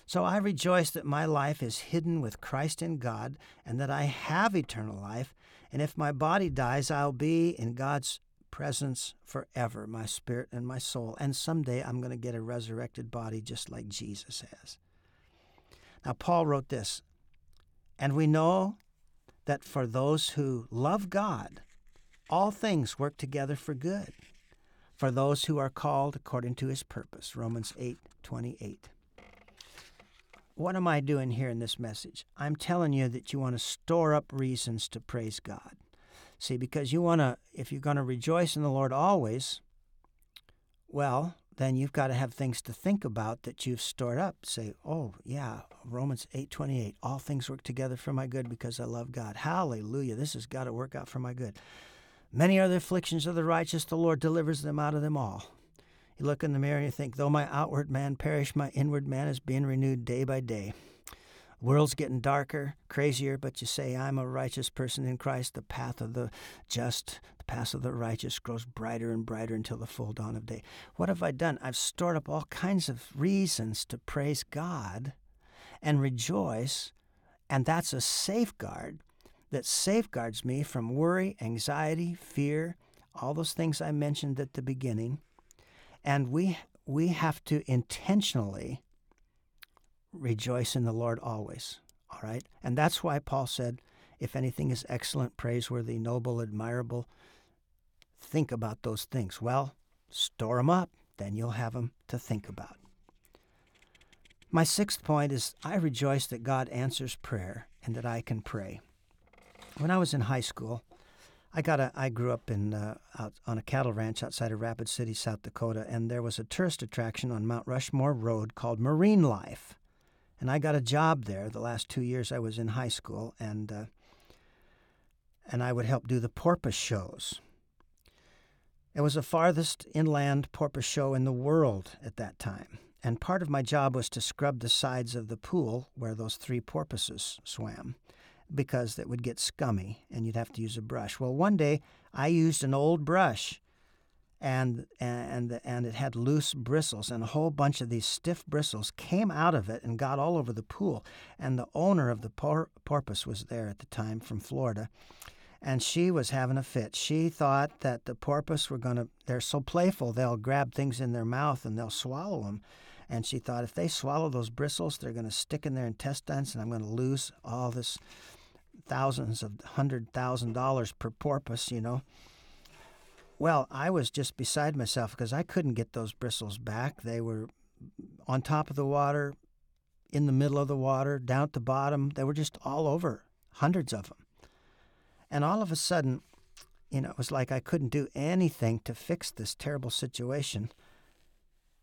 So I rejoice that my life is hidden with Christ in God, and that I have eternal life. And if my body dies, I'll be in God's presence forever, my spirit and my soul. And someday I'm going to get a resurrected body just like Jesus has. Now, Paul wrote this, "And we know that for those who love God, all things work together for good, for those who are called according to his purpose." Romans eight twenty-eight. What am I doing here in this message? I'm telling you that you want to store up reasons to praise God. See, because you want to, if you're going to rejoice in the Lord always, well, then you've got to have things to think about that you've stored up. Say, "Oh, yeah, Romans eight twenty-eight, all things work together for my good because I love God. Hallelujah, this has got to work out for my good. Many are the afflictions of the righteous, the Lord delivers them out of them all." You look in the mirror and you think, "Though my outward man perish, my inward man is being renewed day by day." The world's getting darker, crazier, but you say, "I'm a righteous person in Christ. The path of the just, the path of the righteous grows brighter and brighter until the full dawn of day." What have I done? I've stored up all kinds of reasons to praise God and rejoice, and that's a safeguard that safeguards me from worry, anxiety, fear, all those things I mentioned at the beginning. And we we have to intentionally rejoice in the Lord always, all right? And that's why Paul said, if anything is excellent, praiseworthy, noble, admirable, think about those things. Well, store them up, then you'll have them to think about. My sixth point is, I rejoice that God answers prayer and that I can pray. When I was in high school, I got a, I grew up in uh, out on a cattle ranch outside of Rapid City, South Dakota, and there was a tourist attraction on Mount Rushmore Road called Marine Life. And I got a job there the last two years I was in high school, and uh, and I would help do the porpoise shows. It was the farthest inland porpoise show in the world at that time, and part of my job was to scrub the sides of the pool where those three porpoises swam, because it would get scummy and you'd have to use a brush. Well, one day I used an old brush, and and and it had loose bristles, and a whole bunch of these stiff bristles came out of it and got all over the pool. And the owner of the por- porpoise was there at the time from Florida, and she was having a fit. She thought that the porpoise were going to, they're so playful, they'll grab things in their mouth and they'll swallow them. And she thought, if they swallow those bristles, they're going to stick in their intestines, and I'm going to lose all this thousands of hundred thousand dollars per porpoise, you know. Well, I was just beside myself because I couldn't get those bristles back. They were on top of the water, in the middle of the water, down at the bottom. They were just all over, hundreds of them. And all of a sudden, you know, it was like I couldn't do anything to fix this terrible situation.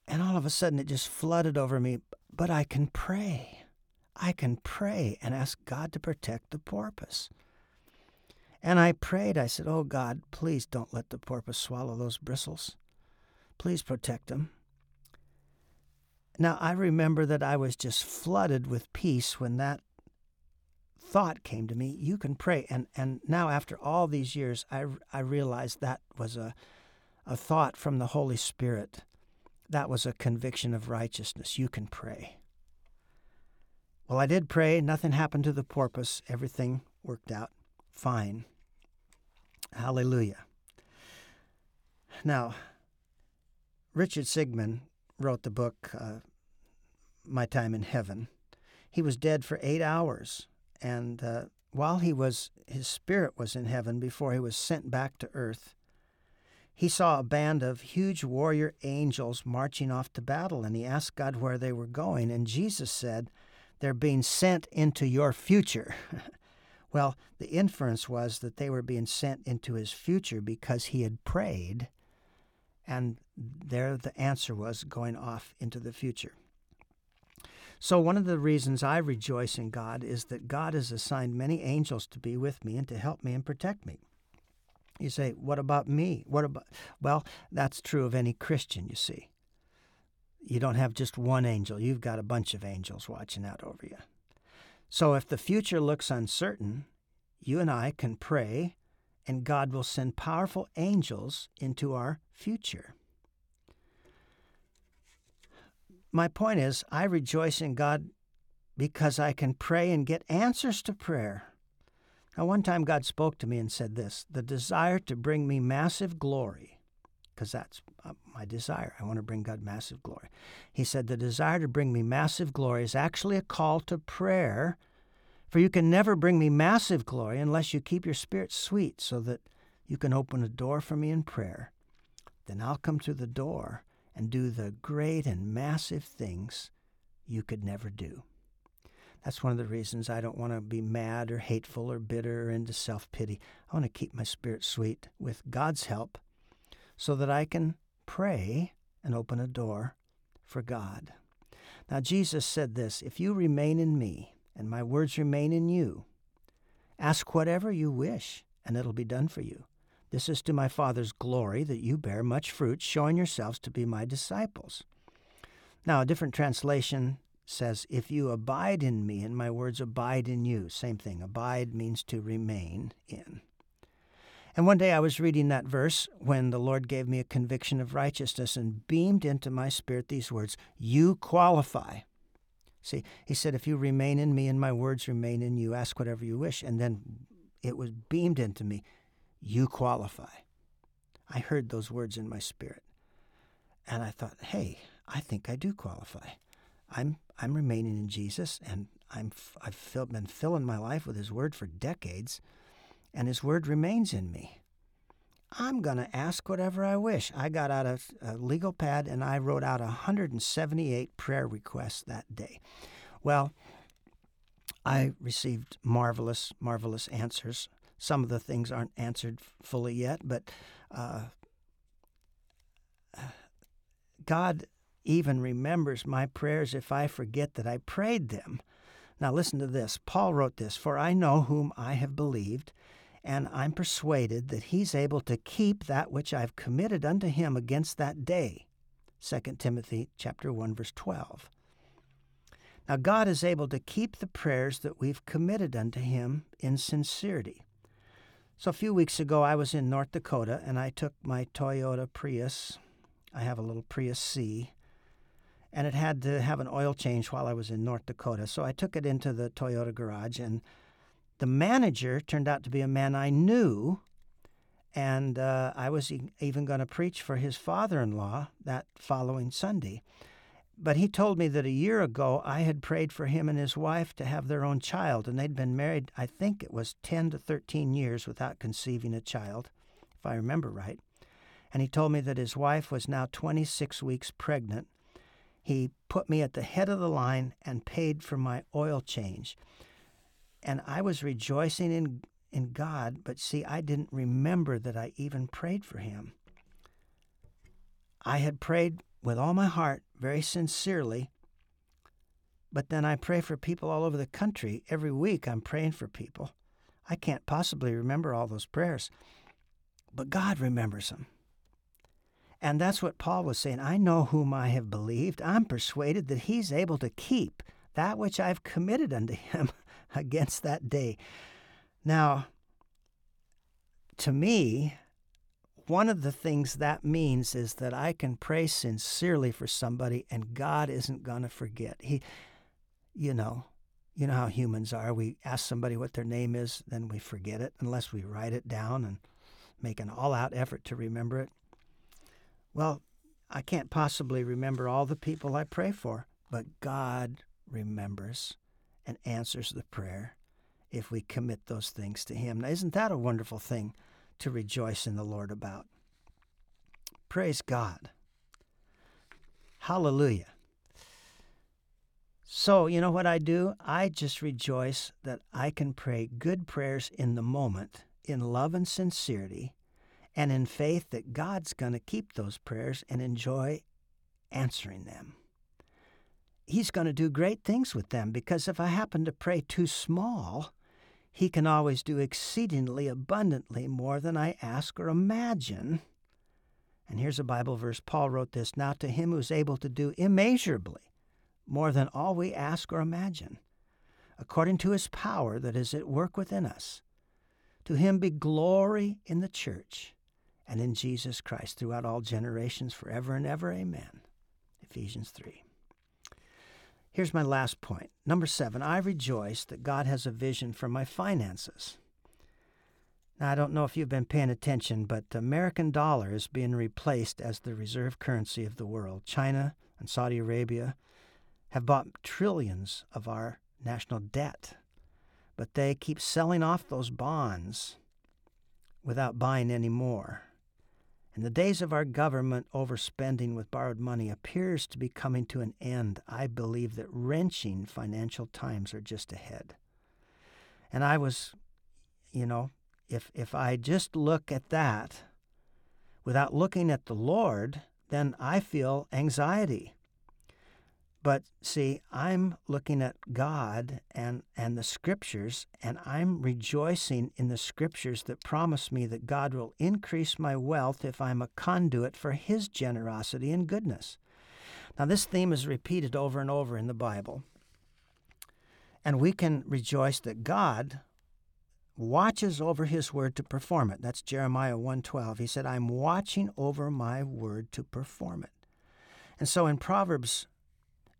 And all of a sudden, it just flooded over me. But I can pray. I can pray and ask God to protect the porpoise. And I prayed. I said, oh, God, please don't let the porpoise swallow those bristles. Please protect them. Now, I remember that I was just flooded with peace when that thought came to me. You can pray. And and now, after all these years, I, I realized that was a, a thought from the Holy Spirit. That was a conviction of righteousness. You can pray. Well, I did pray. Nothing happened to the porpoise. Everything worked out fine. Hallelujah. Now, Richard Sigmund wrote the book, uh, My Time in Heaven. He was dead for eight hours. And uh, while he was, his spirit was in heaven before he was sent back to earth, he saw a band of huge warrior angels marching off to battle. And he asked God where they were going. And Jesus said, they're being sent into your future. Well, the inference was that they were being sent into his future because he had prayed. And there the answer was going off into the future. So one of the reasons I rejoice in God is that God has assigned many angels to be with me and to help me and protect me. You say, what about me? What about? Well, that's true of any Christian, you see. You don't have just one angel. You've got a bunch of angels watching out over you. So if the future looks uncertain, you and I can pray, and God will send powerful angels into our future. My point is, I rejoice in God because I can pray and get answers to prayer. Now, one time God spoke to me and said this, the desire to bring me massive glory, because that's my desire. I want to bring God massive glory. He said, the desire to bring me massive glory is actually a call to prayer, for you can never bring me massive glory unless you keep your spirit sweet so that you can open a door for me in prayer. Then I'll come through the door and do the great and massive things you could never do. That's one of the reasons I don't want to be mad or hateful or bitter or into self-pity. I want to keep my spirit sweet with God's help so that I can pray and open a door for God. Now, Jesus said this, if you remain in me and my words remain in you, ask whatever you wish and it'll be done for you. This is to my Father's glory that you bear much fruit, showing yourselves to be my disciples. Now, a different translation says, if you abide in me and my words abide in you. Same thing. Abide means to remain in. And one day I was reading that verse when the Lord gave me a conviction of righteousness and beamed into my spirit these words, you qualify. See, he said, if you remain in me and my words remain in you, ask whatever you wish. And then it was beamed into me. You qualify. I heard those words in my spirit. And I thought, hey, I think I do qualify. I'm I'm remaining in Jesus, and I'm, I've filled, been filling my life with his word for decades, and his word remains in me. I'm going to ask whatever I wish. I got out a, a legal pad, and I wrote out one hundred seventy-eight prayer requests that day. Well, I received marvelous, marvelous answers. Some of the things aren't answered fully yet, but uh, God even remembers my prayers if I forget that I prayed them. Now listen to this. Paul wrote this, for I know whom I have believed, and I'm persuaded that he's able to keep that which I've committed unto him against that day. Second Timothy chapter one, verse twelve. Now God is able to keep the prayers that we've committed unto him in sincerity. So a few weeks ago, I was in North Dakota, and I took my Toyota Prius. I have a little Prius C, and it had to have an oil change while I was in North Dakota. So I took it into the Toyota garage, and the manager turned out to be a man I knew, and uh, I was even going to preach for his father-in-law that following Sunday. But he told me that a year ago, I had prayed for him and his wife to have their own child, and they'd been married, I think it was ten to thirteen years without conceiving a child, if I remember right. And he told me that his wife was now twenty-six weeks pregnant. He put me at the head of the line and paid for my oil change. And I was rejoicing in, in God, but see, I didn't remember that I even prayed for him. I had prayed with all my heart, very sincerely, but then I pray for people all over the country. Every week I'm praying for people. I can't possibly remember all those prayers, but God remembers them. And that's what Paul was saying. I know whom I have believed. I'm persuaded that he's able to keep that which I've committed unto him against that day. Now, to me, one of the things that means is that I can pray sincerely for somebody, and God isn't going to forget. He, you know, you know how humans are. We ask somebody what their name is, then we forget it unless we write it down and make an all-out effort to remember it. Well, I can't possibly remember all the people I pray for, but God remembers and answers the prayer if we commit those things to him. Now, isn't that a wonderful thing to rejoice in the Lord about? Praise God. Hallelujah. So, you know what I do? I just rejoice that I can pray good prayers in the moment, in love and sincerity, and in faith that God's going to keep those prayers and enjoy answering them. He's going to do great things with them, because if I happen to pray too small, he can always do exceedingly abundantly more than I ask or imagine. And here's a Bible verse. Paul wrote this, "Now to him who's able to do immeasurably more than all we ask or imagine, according to his power that is at work within us. To him be glory in the church and in Jesus Christ throughout all generations, forever and ever. Amen." Ephesians three. Here's my last point. Number seven, I rejoice that God has a vision for my finances. Now, I don't know if you've been paying attention, but the American dollar is being replaced as the reserve currency of the world. China and Saudi Arabia have bought trillions of our national debt, but they keep selling off those bonds without buying any more. And the days of our government overspending with borrowed money appears to be coming to an end. I believe that wrenching financial times are just ahead. And I was, you know, if if I just look at that without looking at the Lord, then I feel anxiety. But see, I'm looking at God and, and the Scriptures, and I'm rejoicing in the Scriptures that promise me that God will increase my wealth if I'm a conduit for his generosity and goodness. Now, this theme is repeated over and over in the Bible, and we can rejoice that God watches over his word to perform it. That's Jeremiah one twelve. He said, "I'm watching over my word to perform it." And so in Proverbs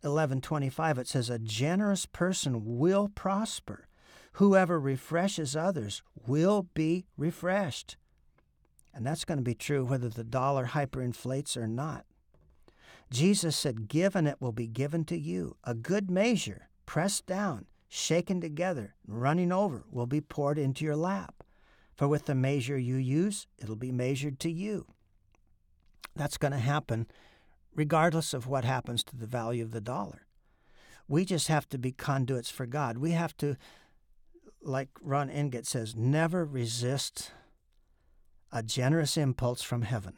eleven twenty-five, it says, "A generous person will prosper. Whoever refreshes others will be refreshed." And that's going to be true whether the dollar hyperinflates or not. Jesus said, "Give and it will be given to you. A good measure, pressed down, shaken together, running over, will be poured into your lap. For with the measure you use, it'll be measured to you." That's going to happen regardless of what happens to the value of the dollar. We just have to be conduits for God. We have to, like Ron Ingott says, never resist a generous impulse from heaven.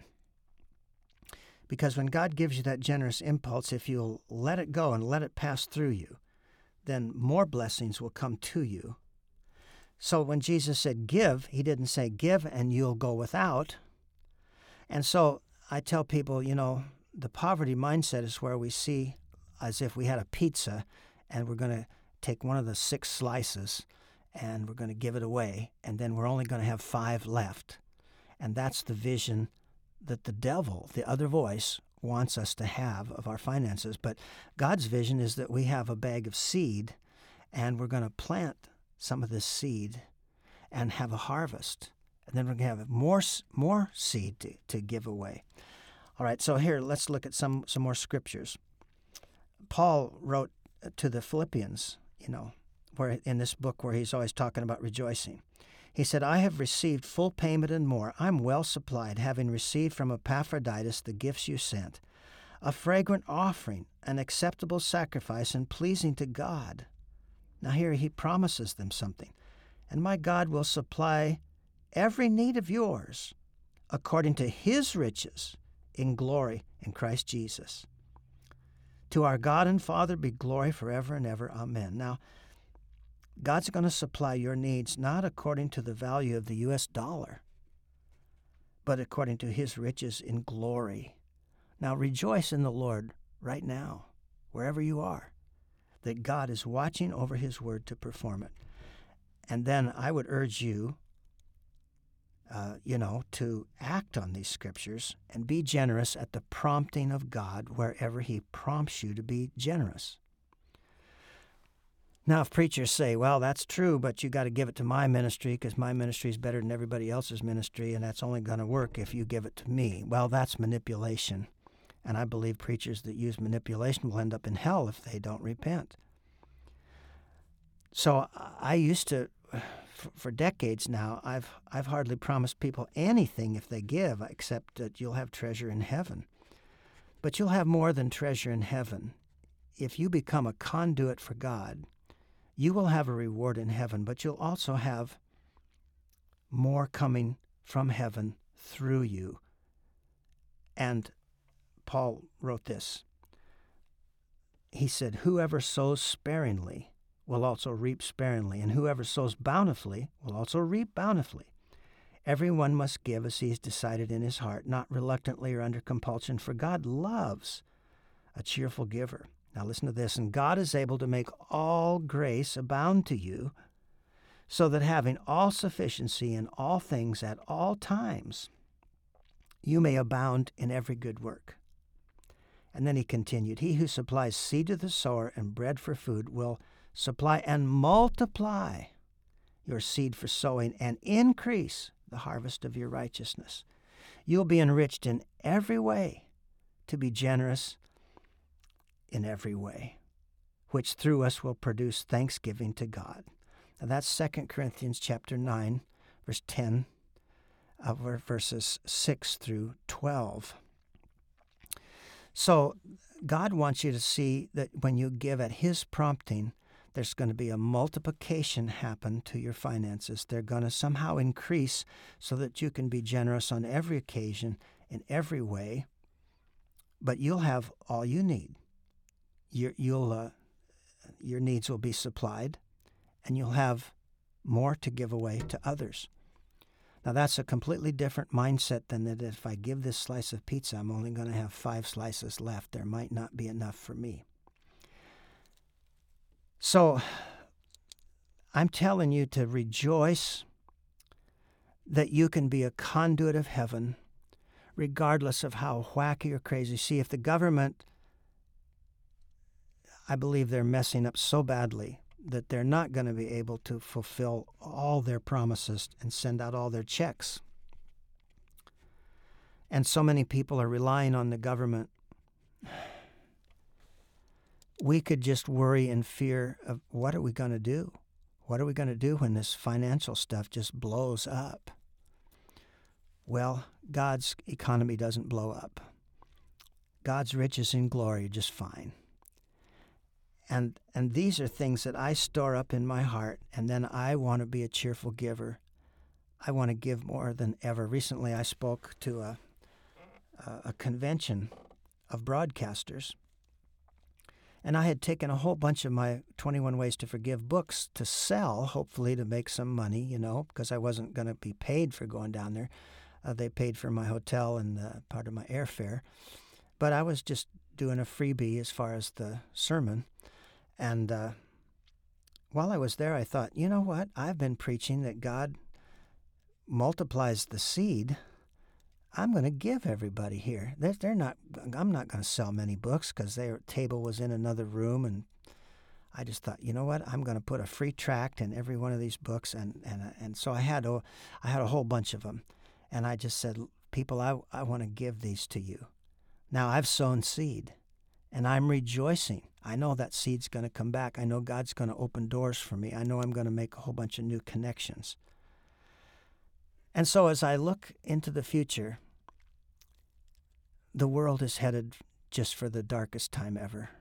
Because when God gives you that generous impulse, if you'll let it go and let it pass through you, then more blessings will come to you. So when Jesus said give, he didn't say give and you'll go without. And so I tell people, you know, the poverty mindset is where we see as if we had a pizza and we're going to take one of the six slices and we're going to give it away, and then we're only going to have five left. And that's the vision that the devil, the other voice, wants us to have of our finances. But God's vision is that we have a bag of seed, and we're going to plant some of this seed and have a harvest. And then we're going to have more more seed to, to give away. All right, so here, let's look at some, some more scriptures. Paul wrote to the Philippians, you know, where in this book where he's always talking about rejoicing. He said, I have received full payment and more. I'm well supplied, having received from Epaphroditus the gifts you sent, a fragrant offering, an acceptable sacrifice, and pleasing to God. Now here he promises them something. And my God will supply every need of yours according to his riches in glory in Christ Jesus. To our God and Father be glory forever and ever. Amen. Now, God's going to supply your needs not according to the value of the U S dollar, but according to his riches in glory. Now rejoice in the Lord right now, wherever you are, that God is watching over his word to perform it. And then I would urge you, uh, you know, to act on these scriptures and be generous at the prompting of God wherever he prompts you to be generous. Now, if preachers say, well, that's true, but you got to give it to my ministry because my ministry is better than everybody else's ministry, and that's only going to work if you give it to me. Well, that's manipulation. And I believe preachers that use manipulation will end up in hell if they don't repent. So I used to, for decades now, I've, I've hardly promised people anything if they give, except that you'll have treasure in heaven. But you'll have more than treasure in heaven. If you become a conduit for God, you will have a reward in heaven, but you'll also have more coming from heaven through you. And Paul wrote this. He said, whoever sows sparingly will also reap sparingly, and whoever sows bountifully will also reap bountifully. Everyone must give as he has decided in his heart, not reluctantly or under compulsion, for God loves a cheerful giver. Now listen to this. And God is able to make all grace abound to you, so that having all sufficiency in all things at all times, you may abound in every good work. And then he continued, he who supplies seed to the sower and bread for food will supply and multiply your seed for sowing and increase the harvest of your righteousness. You'll be enriched in every way to be generous in every way, which through us will produce thanksgiving to God. Now that's Second Corinthians chapter nine, verse ten, uh, verses six through twelve. So God wants you to see that when you give at his prompting, there's going to be a multiplication happen to your finances. They're going to somehow increase so that you can be generous on every occasion, in every way, but you'll have all you need. Your, you'll, uh, your needs will be supplied, and you'll have more to give away to others. Now, that's a completely different mindset than that if I give this slice of pizza, I'm only going to have five slices left. There might not be enough for me. So I'm telling you to rejoice that you can be a conduit of heaven, regardless of how wacky or crazy. See, if the government... I believe they're messing up so badly that they're not going to be able to fulfill all their promises and send out all their checks. And so many people are relying on the government. We could just worry and fear of what are we going to do? What are we going to do when this financial stuff just blows up? Well, God's economy doesn't blow up. God's riches in glory are just fine. And and these are things that I store up in my heart, and then I want to be a cheerful giver. I want to give more than ever. Recently, I spoke to a, a convention of broadcasters, And I had taken a whole bunch of my twenty-one Ways to Forgive books to sell, hopefully to make some money, you know, because I wasn't going to be paid for going down there. Uh, they paid for my hotel and uh, part of my airfare. But I was just doing a freebie as far as the sermon. And uh, while I was there, I thought, you know what? I've been preaching that God multiplies the seed. I'm going to give everybody here. They're, they're not. I'm not going to sell many books because their table was in another room. And I just thought, you know what? I'm going to put a free tract in every one of these books. And and and so I had a, I had a whole bunch of them. And I just said, people, I, I want to give these to you. Now I've sown seed, and I'm rejoicing. I know that seed's going to come back. I know God's going to open doors for me. I know I'm going to make a whole bunch of new connections. And so as I look into the future, the world is headed just for the darkest time ever.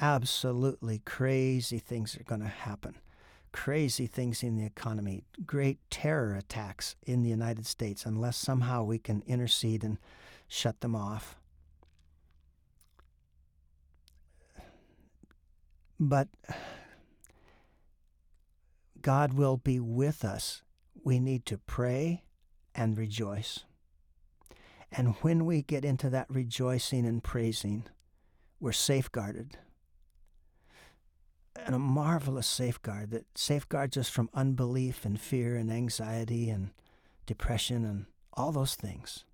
Absolutely crazy things are going to happen. Crazy things in the economy, great terror attacks in the United States, unless somehow we can intercede and shut them off. But God will be with us. We need to pray and rejoice. And when we get into that rejoicing and praising, we're safeguarded. And a marvelous safeguard that safeguards us from unbelief and fear and anxiety and depression and all those things.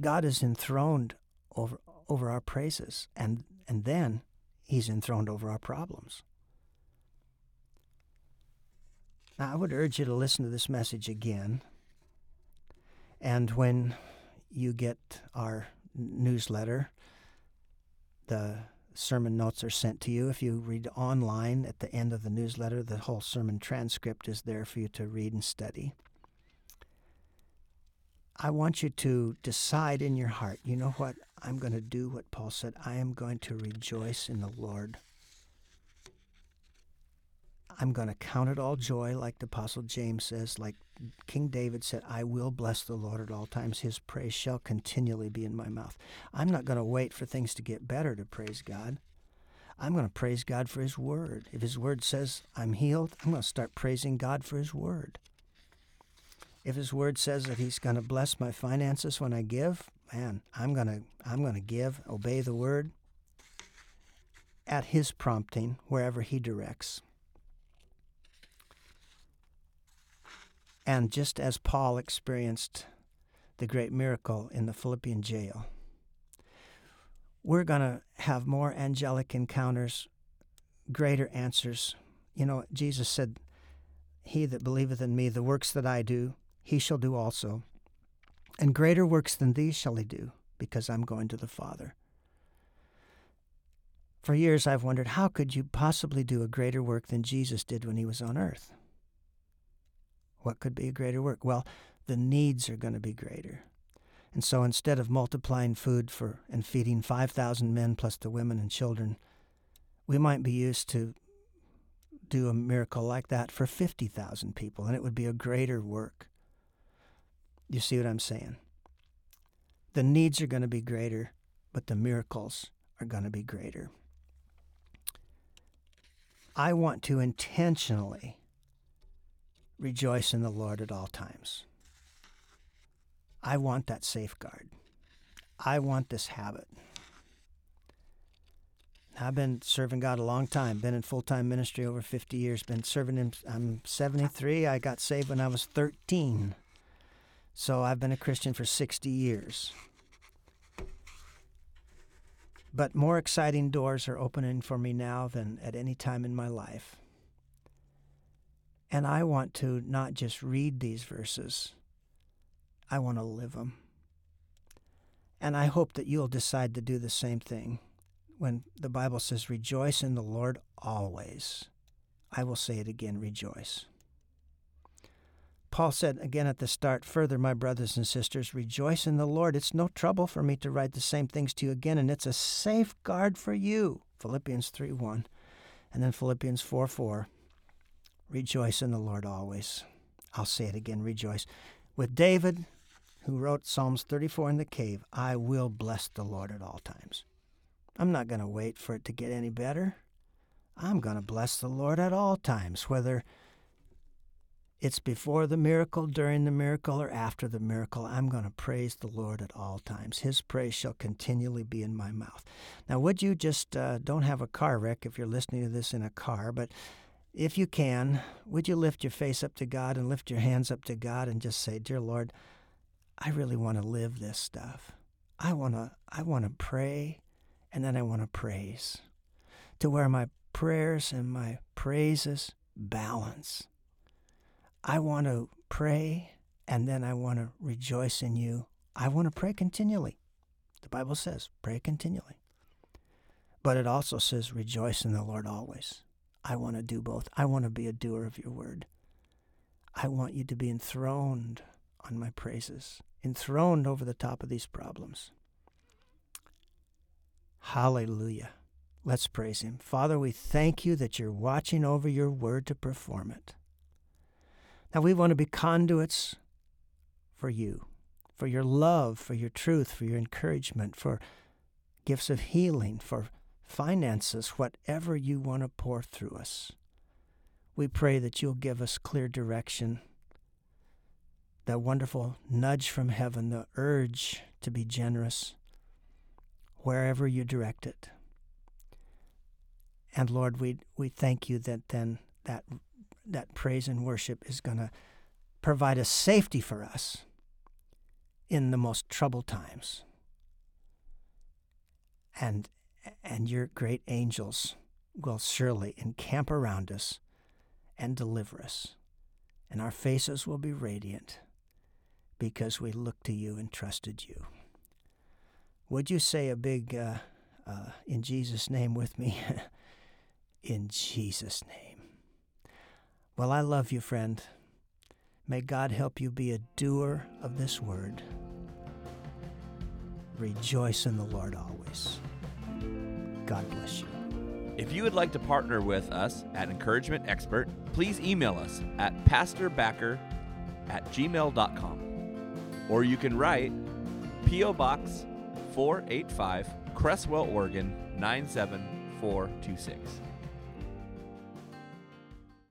God is enthroned over over our praises, and, and then he's enthroned over our problems. Now, I would urge you to listen to this message again. And when you get our newsletter, the sermon notes are sent to you. If you read online at the end of the newsletter, the whole sermon transcript is there for you to read and study. I want you to decide in your heart, you know what? I'm going to do what Paul said. I am going to rejoice in the Lord. I'm going to count it all joy, like the Apostle James says, like King David said, I will bless the Lord at all times. His praise shall continually be in my mouth. I'm not going to wait for things to get better to praise God. I'm going to praise God for his word. If his word says I'm healed, I'm going to start praising God for his word. If his word says that he's going to bless my finances when I give, man, I'm going to, I'm going to give, obey the word at his prompting, wherever he directs. And just as Paul experienced the great miracle in the Philippian jail, we're going to have more angelic encounters, greater answers. You know, Jesus said, he that believeth in me, the works that I do, he shall do also. And greater works than these shall he do, because I'm going to the Father. For years I've wondered, how could you possibly do a greater work than Jesus did when he was on earth? What could be a greater work? Well, the needs are going to be greater. And so instead of multiplying food for and feeding five thousand men plus the women and children, we might be used to do a miracle like that for fifty thousand people, and it would be a greater work. You see what I'm saying? The needs are going to be greater, but the miracles are going to be greater. I want to intentionally rejoice in the Lord at all times. I want that safeguard. I want this habit. I've been serving God a long time, been in full-time ministry over fifty years, been serving him. I'm seventy-three. I got saved when I was thirteen. So I've been a Christian for sixty years. But more exciting doors are opening for me now than at any time in my life. And I want to not just read these verses, I want to live them. And I hope that you'll decide to do the same thing. When the Bible says, rejoice in the Lord always, I will say it again, rejoice. Paul said again at the start, further, my brothers and sisters, rejoice in the Lord. It's no trouble for me to write the same things to you again, and it's a safeguard for you. Philippians three one, and then Philippians four four. Rejoice in the Lord always. I'll say it again, rejoice. With David, who wrote Psalms thirty-four in the cave, I will bless the Lord at all times. I'm not going to wait for it to get any better. I'm going to bless the Lord at all times, whether it's before the miracle, during the miracle, or after the miracle. I'm going to praise the Lord at all times. His praise shall continually be in my mouth. Now, would you just, uh, don't have a car wreck if you're listening to this in a car, but if you can, would you lift your face up to God and lift your hands up to God and just say, Dear Lord, I really want to live this stuff. I want to, I want to pray, and then I want to praise, to where my prayers and my praises balance. I want to pray, and then I want to rejoice in you. I want to pray continually. The Bible says, pray continually. But it also says, rejoice in the Lord always. I want to do both. I want to be a doer of your word. I want you to be enthroned on my praises, enthroned over the top of these problems. Hallelujah. Let's praise him. Father, we thank you that you're watching over your word to perform it. Now, we want to be conduits for you, for your love, for your truth, for your encouragement, for gifts of healing, for finances, whatever you want to pour through us. We pray that you'll give us clear direction, that wonderful nudge from heaven, the urge to be generous, wherever you direct it. And Lord, we we thank you that then that that praise and worship is going to provide a safety for us in the most troubled times. And and your great angels will surely encamp around us and deliver us. And our faces will be radiant because we looked to you and trusted you. Would you say a big uh, uh, in Jesus' name with me? In Jesus' name. Well, I love you, friend. May God help you be a doer of this word. Rejoice in the Lord always. God bless you. If you would like to partner with us at Encouragement Expert, please email us at pastorbacker at gmail dot com. Or you can write P O. Box four eighty-five, Cresswell, Oregon nine seven four two six.